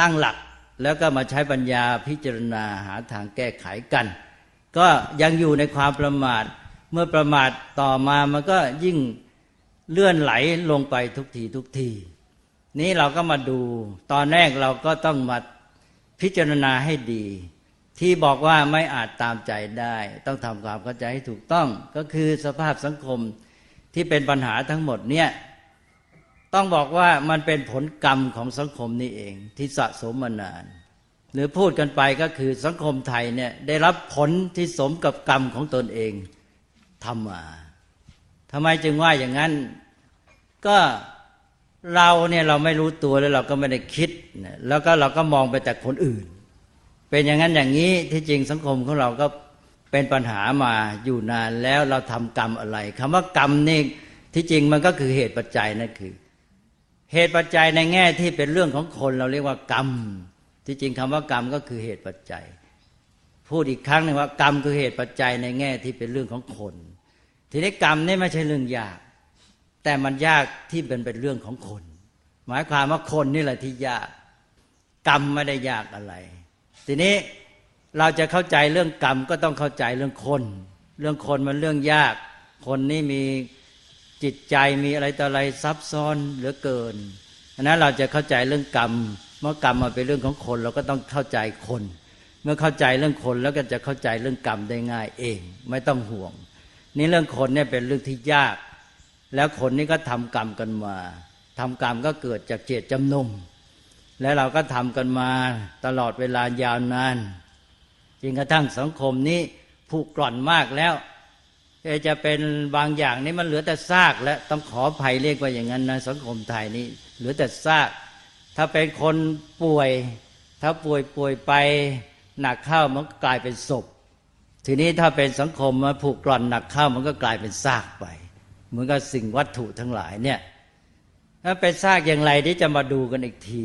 ตั้งหลักแล้วก็มาใช้ปัญญาพิจารณาหาทางแก้ไขกันก็ยังอยู่ในความประมาทเมื่อประมาทต่อมามันก็ยิ่งเลื่อนไหลลงไปทุกทีทุกทีนี้เราก็มาดูตอนแรกเราก็ต้องมาพิจารณาให้ดีที่บอกว่าไม่อาจตามใจได้ต้องทำความเข้าใจให้ถูกต้องก็คือสภาพสังคมที่เป็นปัญหาทั้งหมดเนี่ยต้องบอกว่ามันเป็นผลกรรมของสังคมนี้เองที่สะสมมานานหรือพูดกันไปก็คือสังคมไทยเนี่ยได้รับผลที่สมกับกรรมของตนเองทำมาทำไมจึงว่าอย่างนั้นก็เราเนี่ยเราไม่รู้ตัวแล้วเราก็ไม่ได้คิดแล้วก็เราก็มองไปแต่คนอื่นเป็นอย่างนั้นอย่างนี้ที่จริงสังคมของเราก็เป็นปัญหามาอยู่นานแล้วเราทำกรรมอะไรคำว่ากรรมนี่ที่จริงมันก็คือเหตุปัจจัยนั่นคือเหตุปัจจัยในแง่ที่เป็นเรื่องของคนเราเรียกว่ากรรมที่จริงคำว่ากรรมก็คือเหตุปัจจัยพูดอีกครั้งหนึ่งว่ากรรมคือเหตุปัจจัยในแง่ที่เป็นเรื่องของคนทีนี้กรรมนี่ไม่ใช่เรื่องยากแต่มันยากที่เป็นเป็นเรื่องของคนหมายความว่าคนนี่แหละที่ยากกรรมไม่ได้ยากอะไรทีนี้เราจะเข้าใจเรื่องกรรมก็ต้องเข้าใจเรื่องคนเรื่องคนมันเรื่องยากคนนี่มีจิตใจมีอะไรต่ออะไรซับซ้อนเหลือเกินฉะนั้นเราจะเข้าใจเรื่องกรรมเมื่อกรรมมาเป็นเรื่องของคนเราก็ต้องเข้าใจคนเมื่อเข้าใจเรื่องคนแล้วก็จะเข้าใจเรื่องกรรมได้ง่ายเองไม่ต้องห่วงนี่เรื่องคนเนี่ยเป็นเรื่องที่ยากแล้วคนนี่ก็ทำกรรมกันมาทำกรรมก็เกิดจากเจตจำนงและเราก็ทำกันมาตลอดเวลายาวนานจนกระทั่งสังคมนี้ผุกร่อนมากแล้วจะเป็นบางอย่างนี่มันเหลือแต่ซากและต้องขออภัยเรียกว่าอย่างนั้นนะสังคมไทยนี่เหลือแต่ซากถ้าเป็นคนป่วยถ้าป่วยป่วยไปหนักเข้ามันกลายเป็นศพทีนี้ถ้าเป็นสังคมมันผุกร่อนหนักเข้ามันก็กลายเป็นซากไปเหมือนกับสิ่งวัตถุทั้งหลายเนี่ยถ้าเป็นซากอย่างไรที่จะมาดูกันอีกที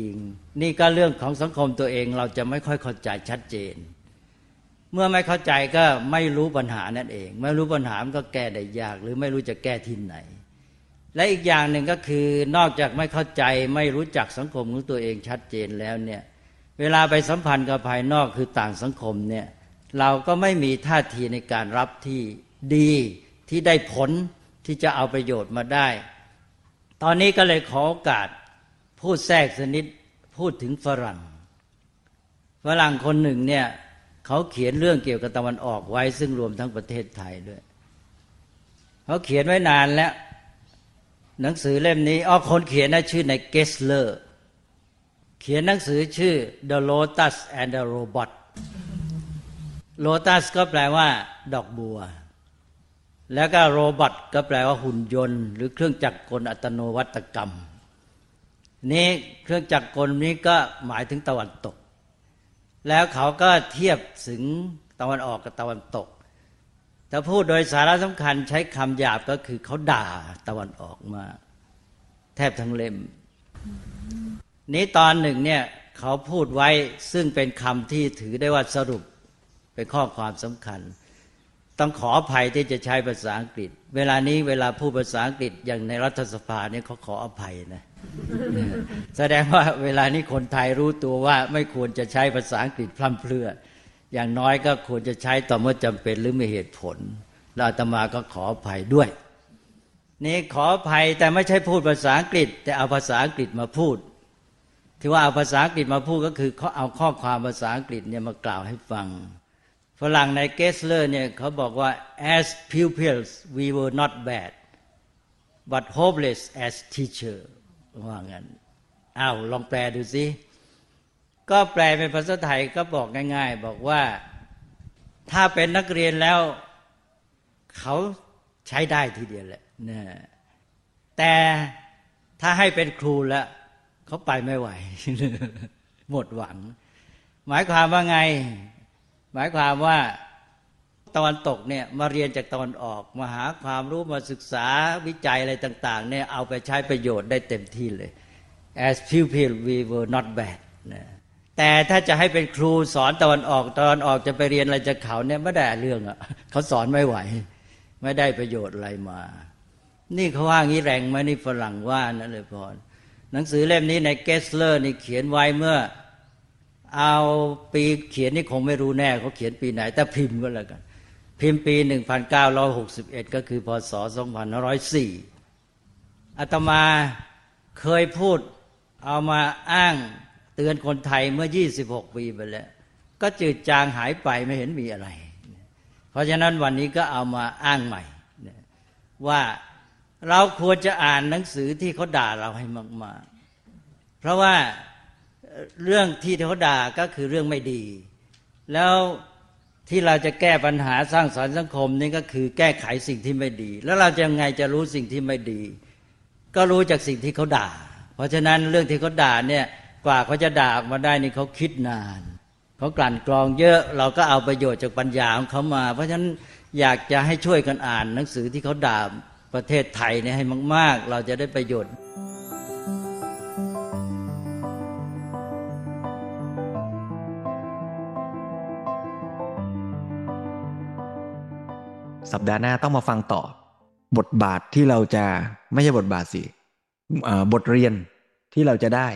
นี่ก็เรื่องของสังคมตัวเองเราจะไม่ค่อยเข้าใจชัดเจนเมื่อไม่เข้าใจก็ไม่รู้ปัญหานั่นเองไม่รู้ปัญหามันก็แก้ได้ยากหรือไม่รู้จะแก้ที่ไหนและอีกอย่างหนึ่งก็คือนอกจากไม่เข้าใจไม่รู้จักสังคมของตัวเองชัดเจนแล้วเนี่ยเวลาไปสัมพันธ์กับภายนอกคือต่างสังคมเนี่ยเราก็ไม่มีท่าทีในการรับที่ดีที่ได้ผลที่จะเอาประโยชน์มาได้ตอนนี้ก็เลยขอโอกาสพูดแทรกสักนิดพูดถึงฝรั่งฝรั่งคนหนึ่งเนี่ยเขาเขียนเรื่องเกี่ยวกับตะวันออกไว้ซึ่งรวมทั้งประเทศไทยด้วยเขาเขียนไว้นานแล้วหนังสือเล่มนี้อ้อคนเขียนน่ะชื่อนายเกสเลอร์ เขียนหนังสือชื่อ The Lotus and the Robot Lotus ก็แปลว่าดอกบัวแล้วก็ Robot ก็แปลว่าหุ่นยนต์หรือเครื่องจักรกลอัตโนวัตกรรมนี้เครื่องจักรกลนี้ก็หมายถึงตะวันตกแล้วเขาก็เทียบถึงตะวันออกกับตะวันตกถ้าพูดโดยสาระสำคัญใช้คำหยาบก็คือเขาด่าตะวันออกมาแทบทั้งเล่มนี้ตอนหนึ่งเนี่ยเขาพูดไว้ซึ่งเป็นคำที่ถือได้ว่าสรุปเป็นข้อความสำคัญต้องขออภัยที่จะใช้ภาษาอังกฤษเวลานี้เวลาพูดภาษาอังกฤษอย่างในรัฐสภาเนี่ยเขาขออภัยนะแสดงว่าเวลานี้คนไทยรู้ตัวว่าไม่ควรจะใช้ภาษาอังกฤษพล่ำเพรื่ออย่างน้อยก็ควรจะใช้ต่อเมื่อจำเป็นหรือมีเหตุผลแล้วอาตมาก็ขออภัยด้วยนี่ขออภัยแต่ไม่ใช่พูดภาษาอังกฤษแต่เอาภาษาอังกฤษมาพูดที่ว่าเอาภาษาอังกฤษมาพูดก็คือเขาเอาข้อความภาษาอังกฤษเนี่ยมากล่าวให้ฟังฝรั่งในเกสเลอร์เนี่ยเขาบอกว่า as pupils we were not bad but hopeless as teacher ว่างั้นอ้าวลองแปลดูสิก็แปลเป็นภาษาไทยก็บอกง่ายๆบอกว่าถ้าเป็นนักเรียนแล้วเขาใช้ได้ทีเดียวแหละนะแต่ถ้าให้เป็นครูแล้วเขาไปไม่ไหวหมดหวังหมายความว่าไงหมายความว่าตะวันตกเนี่ยมาเรียนจากตะวันออกมาหาความรู้มาศึกษาวิจัยอะไรต่างๆเนี่ยเอาไปใช้ประโยชน์ได้เต็มที่เลย as pupil we were not bad นะแต่ถ้าจะให้เป็นครูสอนตะวันออกตะวันออกจะไปเรียนอะไรจากเขาเนี่ยไม่ได้เรื่องอ่ะเขาสอนไม่ไหวไม่ได้ประโยชน์อะไรมานี่เขาว่างี้แรงไหมนี่ฝรั่งว่านะเลยพอหนังสือเล่มนี้ในเกสเลอร์นี่เขียนไว้เมื่อเอาปีเขียนนี่คงไม่รู้แน่เขาเขียนปีไหนแต่พิมพ์ก็แล้วกันพิมพ์ปีหนึ่งพันเก้าร้อยหกสิบเอ็ดก็คือพ.ศ.สองพันห้าร้อยสี่อาตมาเคยพูดเอามาอ้างเตือนคนไทยเมื่อยี่สิบหกปีไปแล้วก็จืดจางหายไปไม่เห็นมีอะไรเพราะฉะนั้นวันนี้ก็เอามาอ้างใหม่ว่าเราควรจะอ่านหนังสือที่เขาด่าเราให้มากๆเพราะว่าเรื่องที่เขาด่าก็คือเรื่องไม่ดีแล้วที่เราจะแก้ปัญหาสร้างสรรค์สังคมนี่ก็คือแก้ไขสิ่งที่ไม่ดีแล้วเราจะยังไงจะรู้สิ่งที่ไม่ดีก็รู้จากสิ่งที่เขาด่าเพราะฉะนั้นเรื่องที่เขาด่าเนี่ยกว่าเขาจะด่าออกมาได้นี่เขาคิดนานเขากลั่นกรองเยอะเราก็เอาประโยชน์จากปัญญาของเขามาเพราะฉะนั้นอยากจะให้ช่วยกันอ่านหนังสือที่เขาด่าประเทศไทยเนี่ยให้มากๆเราจะได้ประโยชน์สัปดาห์หน้าต้องมาฟังต่อบทบาทที่เราจะไม่ใช่บทบาทสิบทเรียนที่เราจะได้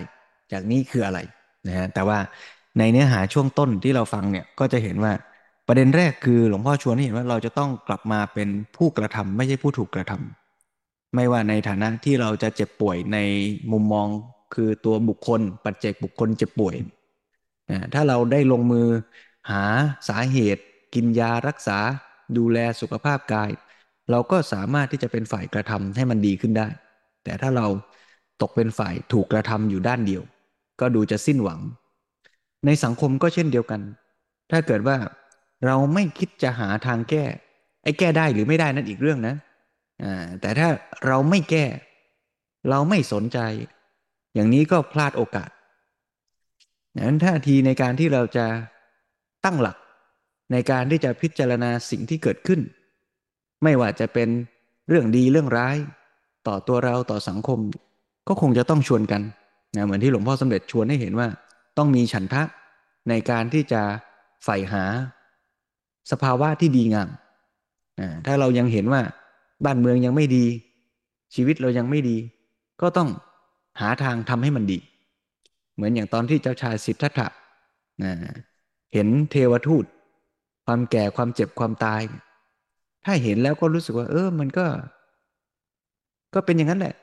จากนี้คืออะไรนะฮะแต่ว่าในเนื้อหาช่วงต้นที่เราฟังเนี่ยก็จะเห็นว่าประเด็นแรกคือหลวงพ่อชวนให้เห็นว่าเราจะต้องกลับมาเป็นผู้กระทำไม่ใช่ผู้ถูกกระทำไม่ว่าในฐานะที่เราจะเจ็บป่วยในมุมมองคือตัวบุคคลปัจเจกบุคคลเจ็บป่วยนะถ้าเราได้ลงมือหาสาเหตุกินยารักษาดูแลสุขภาพกายเราก็สามารถที่จะเป็นฝ่ายกระทำให้มันดีขึ้นได้แต่ถ้าเราตกเป็นฝ่ายถูกกระทำอยู่ด้านเดียวก็ดูจะสิ้นหวังในสังคมก็เช่นเดียวกันถ้าเกิดว่าเราไม่คิดจะหาทางแก้ไอ้แก้ได้หรือไม่ได้นั่นอีกเรื่องนะอ่าแต่ถ้าเราไม่แก้เราไม่สนใจอย่างนี้ก็พลาดโอกาสดังนั้นท่าทีในการที่เราจะตั้งหลักในการที่จะพิจารณาสิ่งที่เกิดขึ้นไม่ว่าจะเป็นเรื่องดีเรื่องร้ายต่อตัวเราต่อสังคมก็คงจะต้องชวนกันนะเหมือนที่หลวงพ่อสมเด็จชวนให้เห็นว่าต้องมีฉันทะในการที่จะใฝ่หาสภาวะที่ดีงามถ้าเรายังเห็นว่าบ้านเมืองยังไม่ดีชีวิตเรายังไม่ดีก็ต้องหาทางทำให้มันดีเหมือนอย่างตอนที่เจ้าชายสิทธัตถะเห็นเทวทูตความแก่ความเจ็บความตายถ้าเห็นแล้วก็รู้สึกว่าเออมันก็ก็เป็นอย่างนั้นแหละ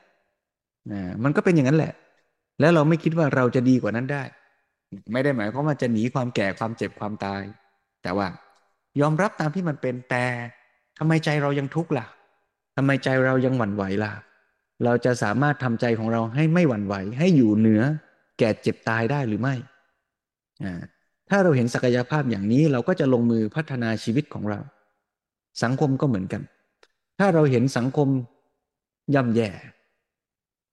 นะมันก็เป็นอย่างนั้นแหละแล้วเราไม่คิดว่าเราจะดีกว่านั้นได้ไม่ได้หมายความว่าจะหนีความแก่ความเจ็บความตายแต่ว่ายอมรับตามที่มันเป็นแต่ทำไมใจเรายังทุกข์ล่ะทำไมใจเรายังหวั่นไหวล่ะเราจะสามารถทำใจของเราให้ไม่หวั่นไหวให้อยู่เหนือ แก่เจ็บตายได้หรือไม่ถ้าเราเห็นศักยภาพอย่างนี้เราก็จะลงมือพัฒนาชีวิตของเราสังคมก็เหมือนกันถ้าเราเห็นสังคมย่ำแย่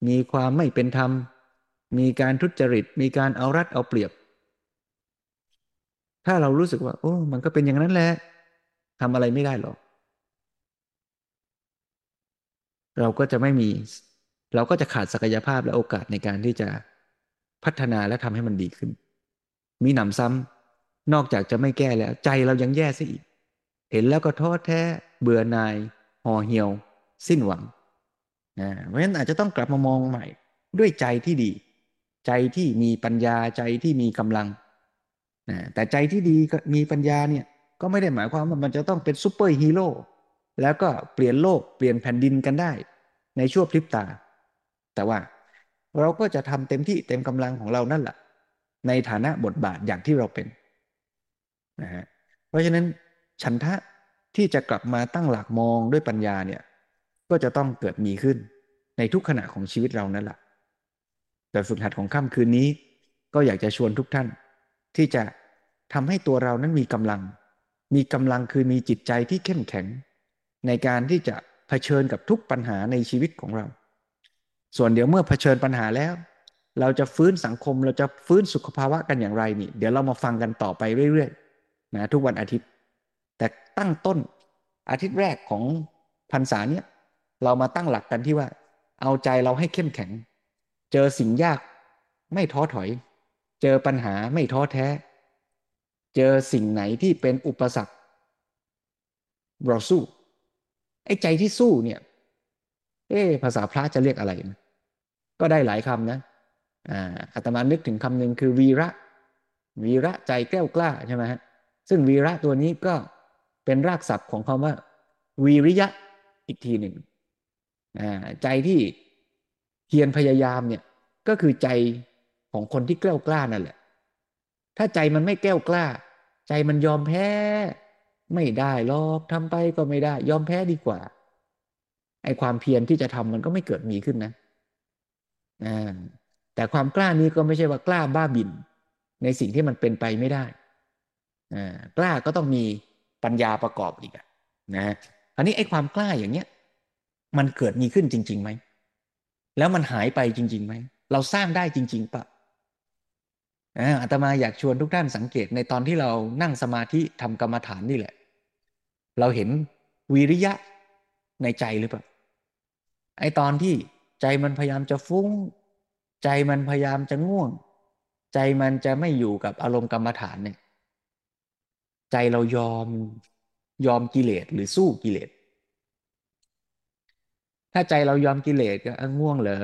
มีความไม่เป็นธรรมมีการทุจริตมีการเอารัดเอาเปรียบถ้าเรารู้สึกว่าโอ้มันก็เป็นอย่างนั้นแหละทำอะไรไม่ได้หรอกเราก็จะไม่มีเราก็จะขาดศักยภาพและโอกาสในการที่จะพัฒนาและทำให้มันดีขึ้นมีหนำซ้ำนอกจากจะไม่แก้แล้วใจเรายังแย่ซะอีกเห็นแล้วก็ท้อแท้เบื่อหน่ายห่อเหี่ยวสิ้นหวังนะเพราะฉะนั้นอาจจะต้องกลับมามองใหม่ด้วยใจที่ดีใจที่มีปัญญาใจที่มีกำลังนะแต่ใจที่ดีมีปัญญาเนี่ยก็ไม่ได้หมายความว่ามันจะต้องเป็นซูเปอร์ฮีโร่แล้วก็เปลี่ยนโลกเปลี่ยนแผ่นดินกันได้ในชั่วพริบตาแต่ว่าเราก็จะทำเต็มที่เต็มกำลังของเรานั่นแหละในฐานะบทบาทอย่างที่เราเป็นนะฮะเพราะฉะนั้นฉันทะที่จะกลับมาตั้งหลักมองด้วยปัญญาเนี่ยก็จะต้องเกิดมีขึ้นในทุกขณะของชีวิตเรานั่นแหละแต่ฝึกหัดของค่ำคืนนี้ก็อยากจะชวนทุกท่านที่จะทำให้ตัวเรานั้นมีกำลังมีกำลังคือมีจิตใจที่เข้มแข็งในการที่จะเผชิญกับทุกปัญหาในชีวิตของเราส่วนเดี๋ยวเมื่อเผชิญปัญหาแล้วเราจะฟื้นสังคมเราจะฟื้นสุขภาวะกันอย่างไรนี่เดี๋ยวเรามาฟังกันต่อไปเรื่อยๆนะทุกวันอาทิตย์แต่ตั้งต้นอาทิตย์แรกของพรรษาเนี่ยเรามาตั้งหลักกันที่ว่าเอาใจเราให้เข้มแข็งเจอสิ่งยากไม่ท้อถอยเจอปัญหาไม่ท้อแท้เจอสิ่งไหนที่เป็นอุปสรรคเราสู้ไอ้ใจที่สู้เนี่ยเอ๊ะภาษาพระจะเรียกอะไรนะก็ได้หลายคำนะอ่าอาตมานึกถึงคำหนึ่งคือวีระวีระใจแกล้วกล้าใช่ไหมฮะซึ่งวีระตัวนี้ก็เป็นรากศัพท์ของคำว่าวีริยะอีกทีหนึ่งอ่าใจที่เพียรพยายามเนี่ยก็คือใจของคนที่แกล้วกล้านั่นแหละถ้าใจมันไม่แกล้วกล้าใจมันยอมแพ้ไม่ได้หรอกทำไปก็ไม่ได้ยอมแพ้ดีกว่าไอ้ความเพียรที่จะทำมันก็ไม่เกิดมีขึ้นนะอ่าแต่ความกล้านี้ก็ไม่ใช่ว่ากล้าบ้าบิ่นในสิ่งที่มันเป็นไปไม่ได้อ่ากล้าก็ต้องมีปัญญาประกอบอีกอ่ะนะฮะอันนี้ไอ้ความกล้าอย่างเนี้ยมันเกิดมีขึ้นจริงๆไหมแล้วมันหายไปจริงๆไหมเราสร้างได้จริงๆปะอ่าอาตมาอยากชวนทุกท่านสังเกตในตอนที่เรานั่งสมาธิทำกรรมฐานนี่แหละเราเห็นวิริยะในใจหรือเปล่าไอ้ตอนที่ใจมันพยายามจะฟุ้งใจมันพยายามจะง่วงใจมันจะไม่อยู่กับอารมณ์กรรมฐานเนี่ยใจเรายอมยอมกิเลสหรือสู้กิเลสถ้าใจเรายอมกิเลสก็ง่วงเหรอ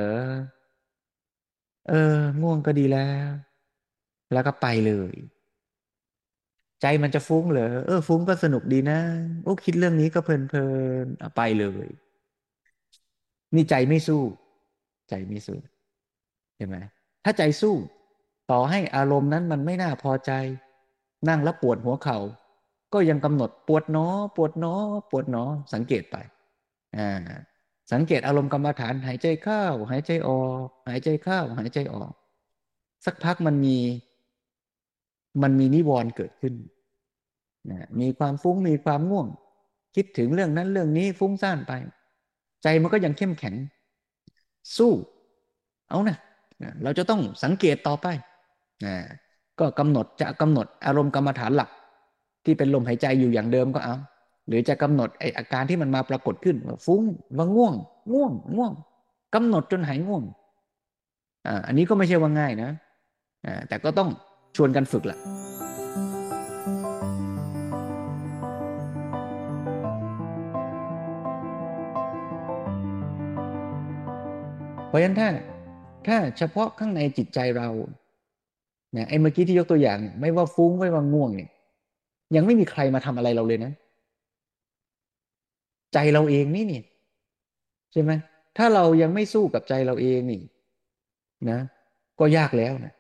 เออง่วงก็ดีแล้วแล้วก็ไปเลยใจมันจะฟุ้งเหรอเออฟุ้งก็สนุกดีนะโอ้คิดเรื่องนี้ก็เพลินเพลินเอาไปเลยนี่ใจไม่สู้ใจไม่สู้เห็นไหมถ้าใจสู้ต่อให้อารมณ์นั้นมันไม่น่าพอใจนั่งแล้วปวดหัวเข่าก็ยังกำหนดปวดหนอปวดหนอปวดหนอสังเกตไปอ่าสังเกตอารมณ์กรรมฐานหายใจเข้าหายใจออกหายใจเข้าหายใจออกสักพักมันมีมันมีนิวรณ์เกิดขึ้นนะมีความฟุ้งมีความง่วงคิดถึงเรื่องนั้นเรื่องนี้ฟุ้งซ่านไปใจมันก็ยังเข้มแข็งสู้เอานะเราจะต้องสังเกตต่อไปนะก็กำหนดจะกำหนดอารมณ์กรรมฐานหลักที่เป็นลมหายใจอยู่อย่างเดิมก็เอาหรือจะกำหนดไอ้อาการที่มันมาปรากฏขึ้นว่าฟุ้งว่าง่วงง่วงง่วงกำหนดจนหายง่วงอ่าอันนี้ก็ไม่ใช่ว่าง่ายนะอ่าแต่ก็ต้องชวนกันฝึกแหละเพราะฉะนั้นถ้าถ้าเฉพาะข้างในจิตใจเราเนี่ยไอ้เมื่อกี้ที่ยกตัวอย่างไม่ว่าฟุ้งไม่ว่าง่วงเนี่ยยังไม่มีใครมาทำอะไรเราเลยนะใจเราเองนี่นี่ใช่ไหมถ้าเรายังไม่สู้กับใจเราเองนี่นะก็ยากแล้วนะ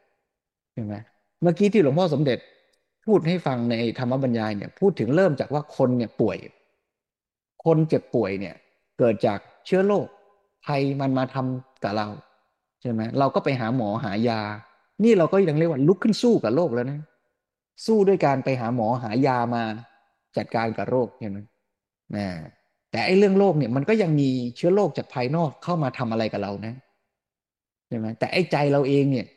ใช่ไหมเมื่อกี้ที่หลวงพ่อสมเด็จพูดให้ฟังในธรรมบรรยายเนี่ยพูดถึงเริ่มจากว่าคนเนี่ยป่วยคนเจ็บป่วยเนี่ยเกิดจากเชื้อโรคภัยมันมาทำกับเราใช่ไหมเราก็ไปหาหมอหายา นี่เราก็ยังเรียกว่าลุกขึ้นสู้กับโรคแล้วนะสู้ด้วยการไปหาหมอหายามาจัดการกับโรคเห็นไหมนะแต่ไอ้เรื่องโรคเนี่ยมันก็ยังมีเชื้อโรคจากภายนอกเข้ามาทำอะไรกับเรานะใช่ไหมแต่ไอ้ใจเราเองเนี่ย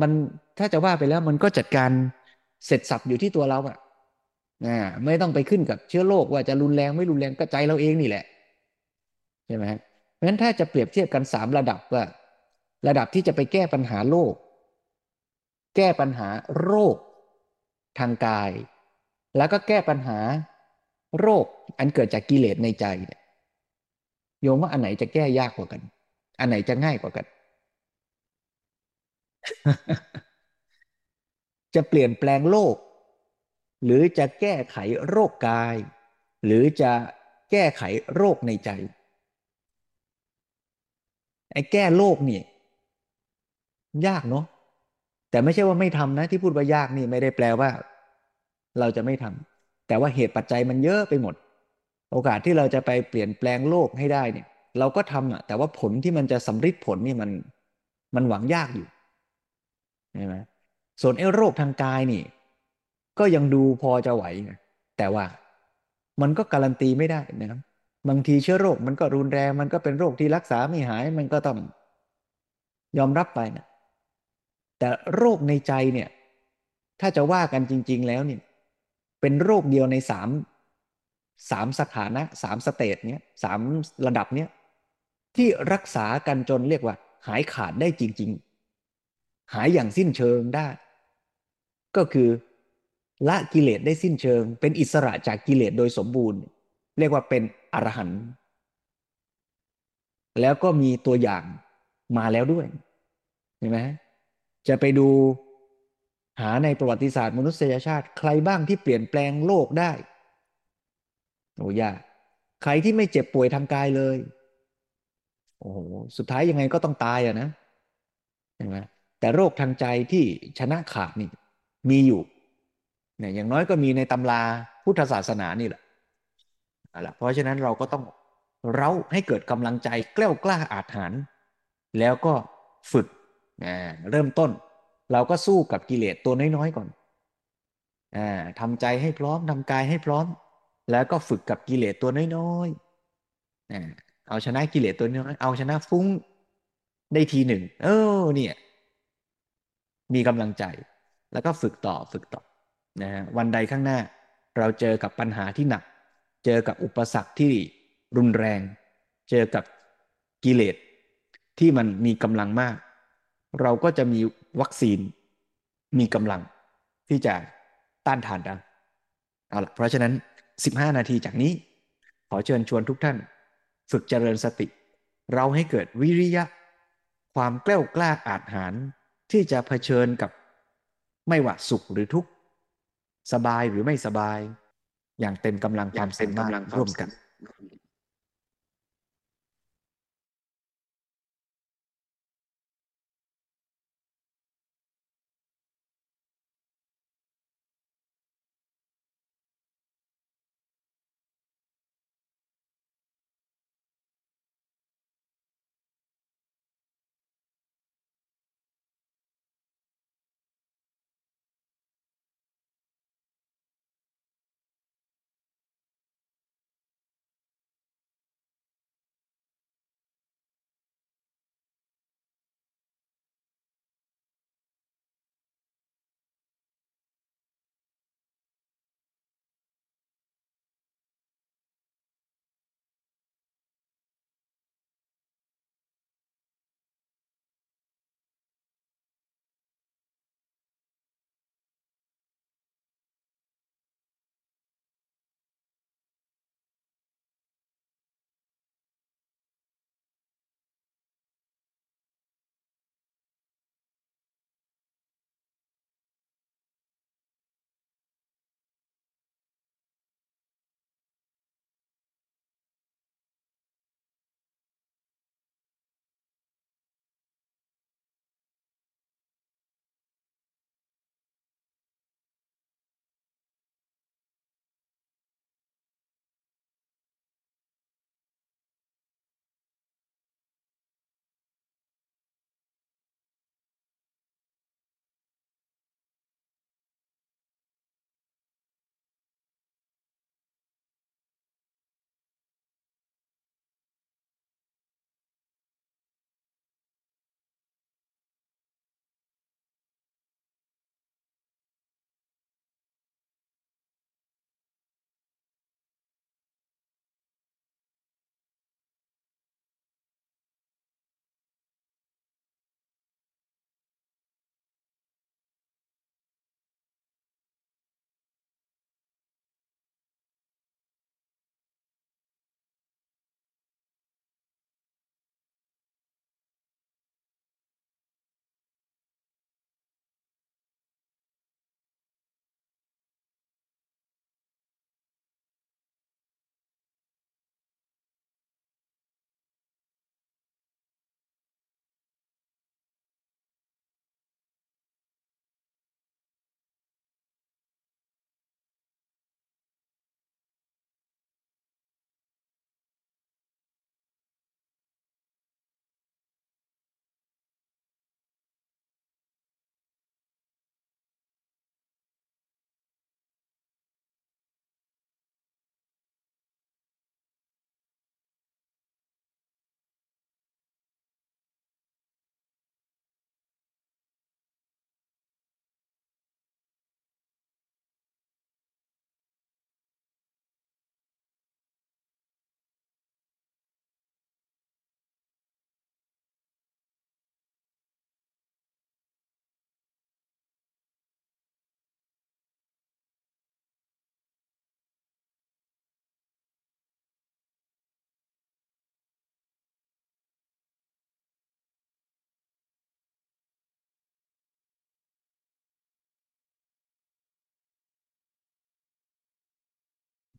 มันถ้าจะว่าไปแล้วมันก็จัดการเสร็จสับอยู่ที่ตัวเราอะนะไม่ต้องไปขึ้นกับเชื้อโรคว่าจะรุนแรงไม่รุนแรงก็ใจเราเองนี่แหละใช่ไหมเพราะฉะนั้นถ้าจะเปรียบเทียบกันสามระดับว่าระดับที่จะไปแก้ปัญหาโรคแก้ปัญหาโรคทางกายแล้วก็แก้ปัญหาโรคอันเกิดจากกิเลสในใจเนี่ยโยมว่าอันไหนจะแก้ยากกว่ากันอันไหนจะง่ายกว่ากัน จะเปลี่ยนแปลงโรคหรือจะแก้ไขโรคกายหรือจะแก้ไขโรคในใจไอ้แก้โรคเนี่ยยากเนาะแต่ไม่ใช่ว่าไม่ทำนะที่พูดว่ายากนี่ไม่ได้แปลว่าเราจะไม่ทำแต่ว่าเหตุปัจจัยมันเยอะไปหมดโอกาสที่เราจะไปเปลี่ยนแปลงโลกให้ได้เนี่ยเราก็ทำอะแต่ว่าผลที่มันจะสำฤทธิ์ผลนี่มันมันหวังยากอยู่ใช่ไหมส่วนไอ้โรคทางกายนี่ก็ยังดูพอจะไหวนะแต่ว่ามันก็การันตีไม่ได้นะครับบางทีเชื้อโรคมันก็รุนแรงมันก็เป็นโรคที่รักษาไม่หายมันก็ต้องยอมรับไปนะแต่โรคในใจเนี่ยถ้าจะว่ากันจริงๆแล้วเนี่ยเป็นโรคเดียวในสามสามสถานะสามสเตจเนี้ยสามระดับเนี้ยที่รักษากันจนเรียกว่าหายขาดได้จริงๆหายอย่างสิ้นเชิงได้ก็คือละกิเลสได้สิ้นเชิงเป็นอิสระจากกิเลสโดยสมบูรณ์เรียกว่าเป็นอรหันต์แล้วก็มีตัวอย่างมาแล้วด้วยเห็นไหมจะไปดูหาในประวัติศาสตร์มนุษยชาติใครบ้างที่เปลี่ยนแปลงโลกได้โอ้ยากใครที่ไม่เจ็บป่วยทางกายเลยโอ้โหสุดท้ายยังไงก็ต้องตายอะนะเห็นไหมแต่โรคทางใจที่ชนะขาดนี่มีอยู่เนี่ยอย่างน้อยก็มีในตำราพุทธศาสนานี่แหละเอาล่ะเพราะฉะนั้นเราก็ต้องเร้าให้เกิดกำลังใจแกล้วกล้าอาจหาญแล้วก็ฝึกอ่าเริ่มต้นเราก็สู้กับกิเลสตัวน้อยๆก่อนอ่าทำใจให้พร้อมทำกายให้พร้อมแล้วก็ฝึกกับกิเลสตัวน้อยๆอ่าเอาชนะกิเลสตัวน้อยเอาชนะฟุ้งได้ทีหนึ่งเออเนี่ยมีกำลังใจแล้วก็ฝึกต่อฝึกต่อนะฮะวันใดข้างหน้าเราเจอกับปัญหาที่หนักเจอกับอุปสรรคที่รุนแรงเจอกับกิเลสที่มันมีกำลังมากเราก็จะมีวัคซีนมีกำลังที่จะต้านทานได้เอาล่ะเพราะฉะนั้นสิบห้านาทีจากนี้ขอเชิญชวนทุกท่านฝึกเจริญสติเราให้เกิดวิริยะความแกล้วกล้าอาจหาญที่จะเผชิญกับไม่ว่าสุขหรือทุกข์สบายหรือไม่สบายอย่างเต็มกำลังความเต็มกำลังร่วมกัน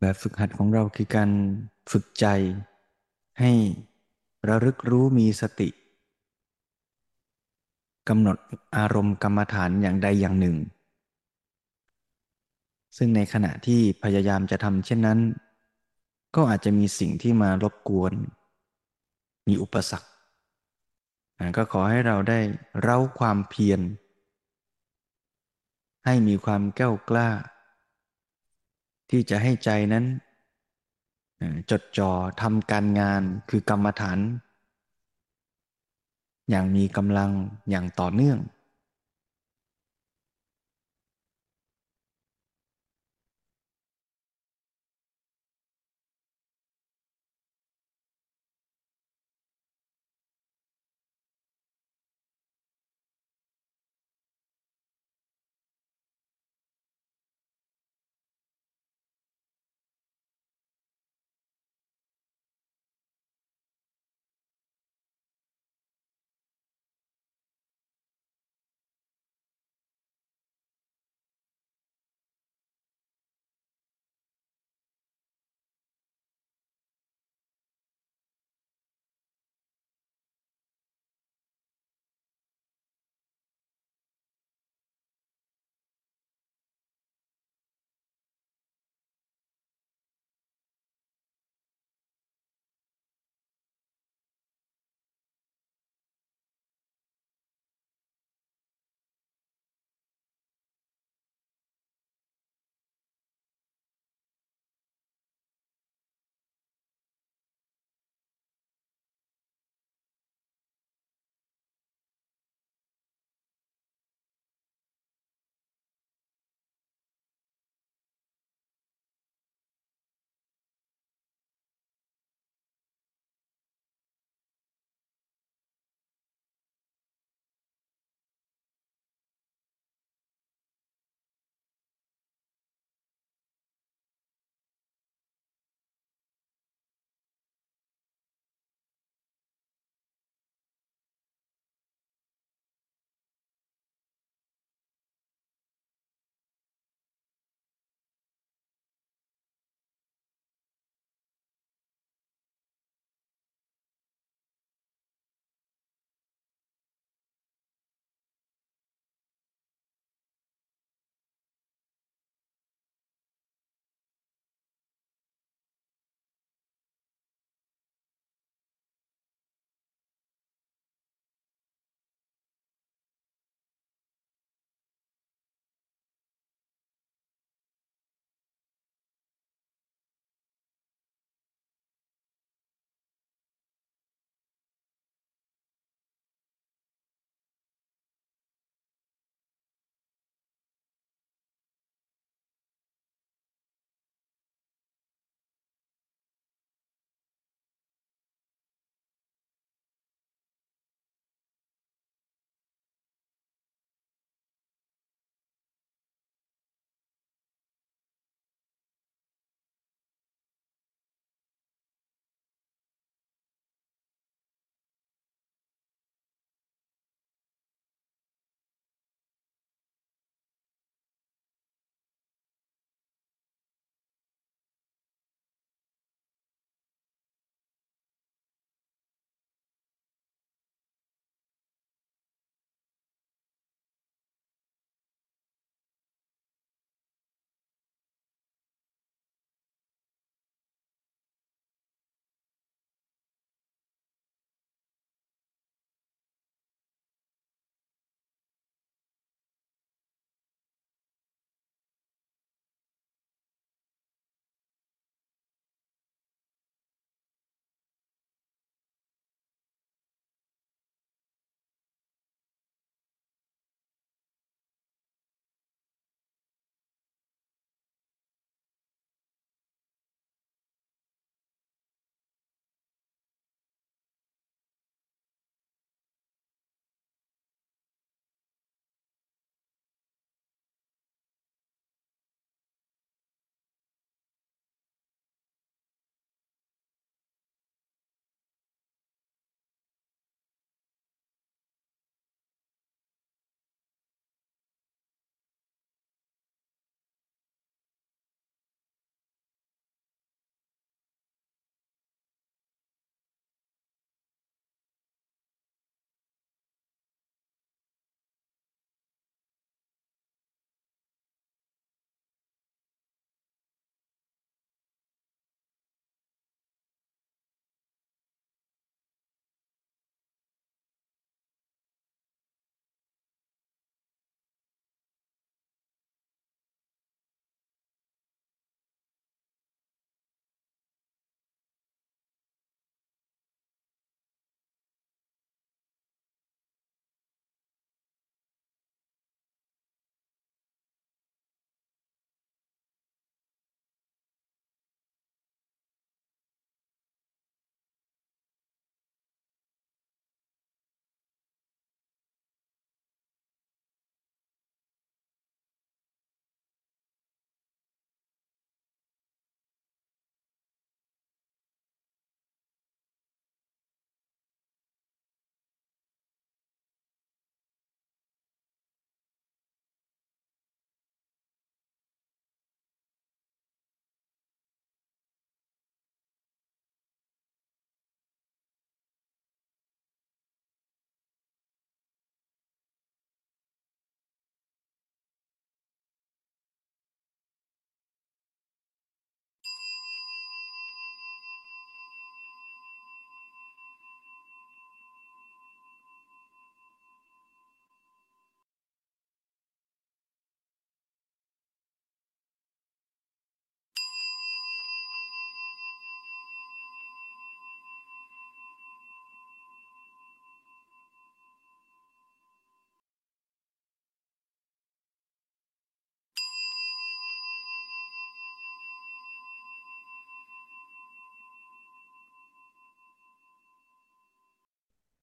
แบบฝึกหัดของเราคือการฝึกใจให้ระลึกรู้มีสติกำหนดอารมณ์กรรมฐานอย่างใดอย่างหนึ่งซึ่งในขณะที่พยายามจะทำเช่นนั้นก็อาจจะมีสิ่งที่มารบกวนมีอุปสรรคก็ขอให้เราได้เร้าความเพียรให้มีความแก้วกล้าที่จะให้ใจนั้นจดจ่อทำการงานคือกรรมฐานอย่างมีกำลังอย่างต่อเนื่อง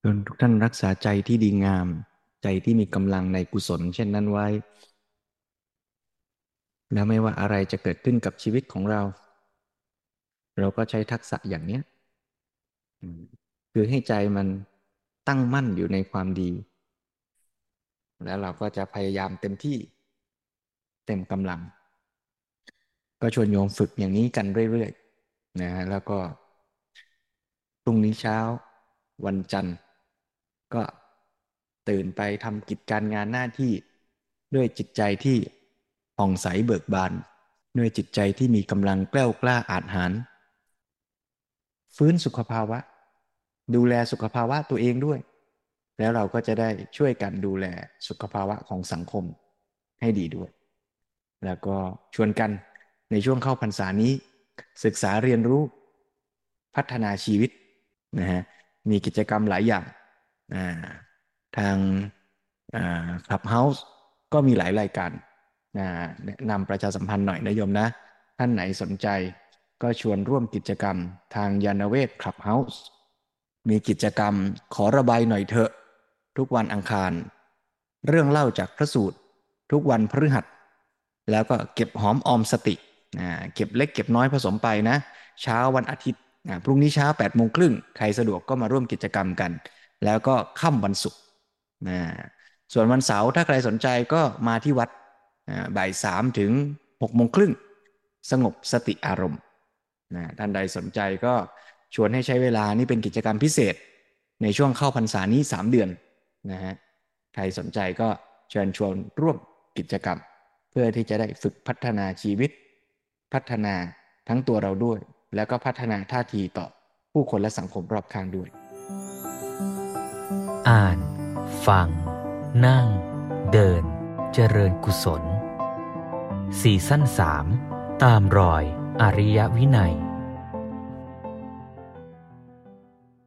จนทุกท่านรักษาใจที่ดีงามใจที่มีกำลังในกุศลเช่นนั้นไว้แล้วไม่ว่าอะไรจะเกิดขึ้นกับชีวิตของเราเราก็ใช้ทักษะอย่างเนี้ยคือให้ใจมันตั้งมั่นอยู่ในความดีแล้วเราก็จะพยายามเต็มที่เต็มกำลังก็ชวนโยมฝึกอย่างนี้กันเรื่อยๆนะฮะแล้วก็พรุ่งนี้เช้าวันจันทร์ก็ตื่นไปทำกิจการงานหน้าที่ด้วยจิตใจที่ผ่องใสเบิกบานด้วยจิตใจที่มีกำลังแกล้วกล้าอาจหาญฟื้นสุขภาวะดูแลสุขภาวะตัวเองด้วยแล้วเราก็จะได้ช่วยกันดูแลสุขภาวะของสังคมให้ดีด้วยแล้วก็ชวนกันในช่วงเข้าพรรษานี้ศึกษาเรียนรู้พัฒนาชีวิตนะฮะมีกิจกรรมหลายอย่างทาง Clubhouse ก็มีหลายรายการแนะนำประชาสัมพันธ์หน่อยนะโยมนะท่านไหนสนใจก็ชวนร่วมกิจกรรมทางยานเวท Clubhouse มีกิจกรรมขอระบายหน่อยเถอะทุกวันอังคารเรื่องเล่าจากพระสูตรทุกวันพฤหัสแล้วก็เก็บหอมออมสติเก็บเล็กเก็บน้อยผสมไปนะเช้าวันอาทิตย์พรุ่งนี้เช้าแปดโมงครึ่งใครสะดวกก็มาร่วมกิจกรรมกันแล้วก็ค่ำวันศุกร์ส่วนวันเสาร์ถ้าใครสนใจก็มาที่วัดบ่ายสามถึงหกโมงครึ่งสงบสติอารมณ์ท่านใดสนใจก็ชวนให้ใช้เวลานี่เป็นกิจกรรมพิเศษในช่วงเข้าพรรษานี้สามเดือนนะฮะใครสนใจก็เชิญชวนร่วมกิจกรรมเพื่อที่จะได้ฝึกพัฒนาชีวิตพัฒนาทั้งตัวเราด้วยแล้วก็พัฒนาท่าทีต่อผู้คนและสังคมรอบข้างด้วยอ่านฟังนั่งเดินเจริญกุศลซีซั่นสามตามรอยอริยวินัย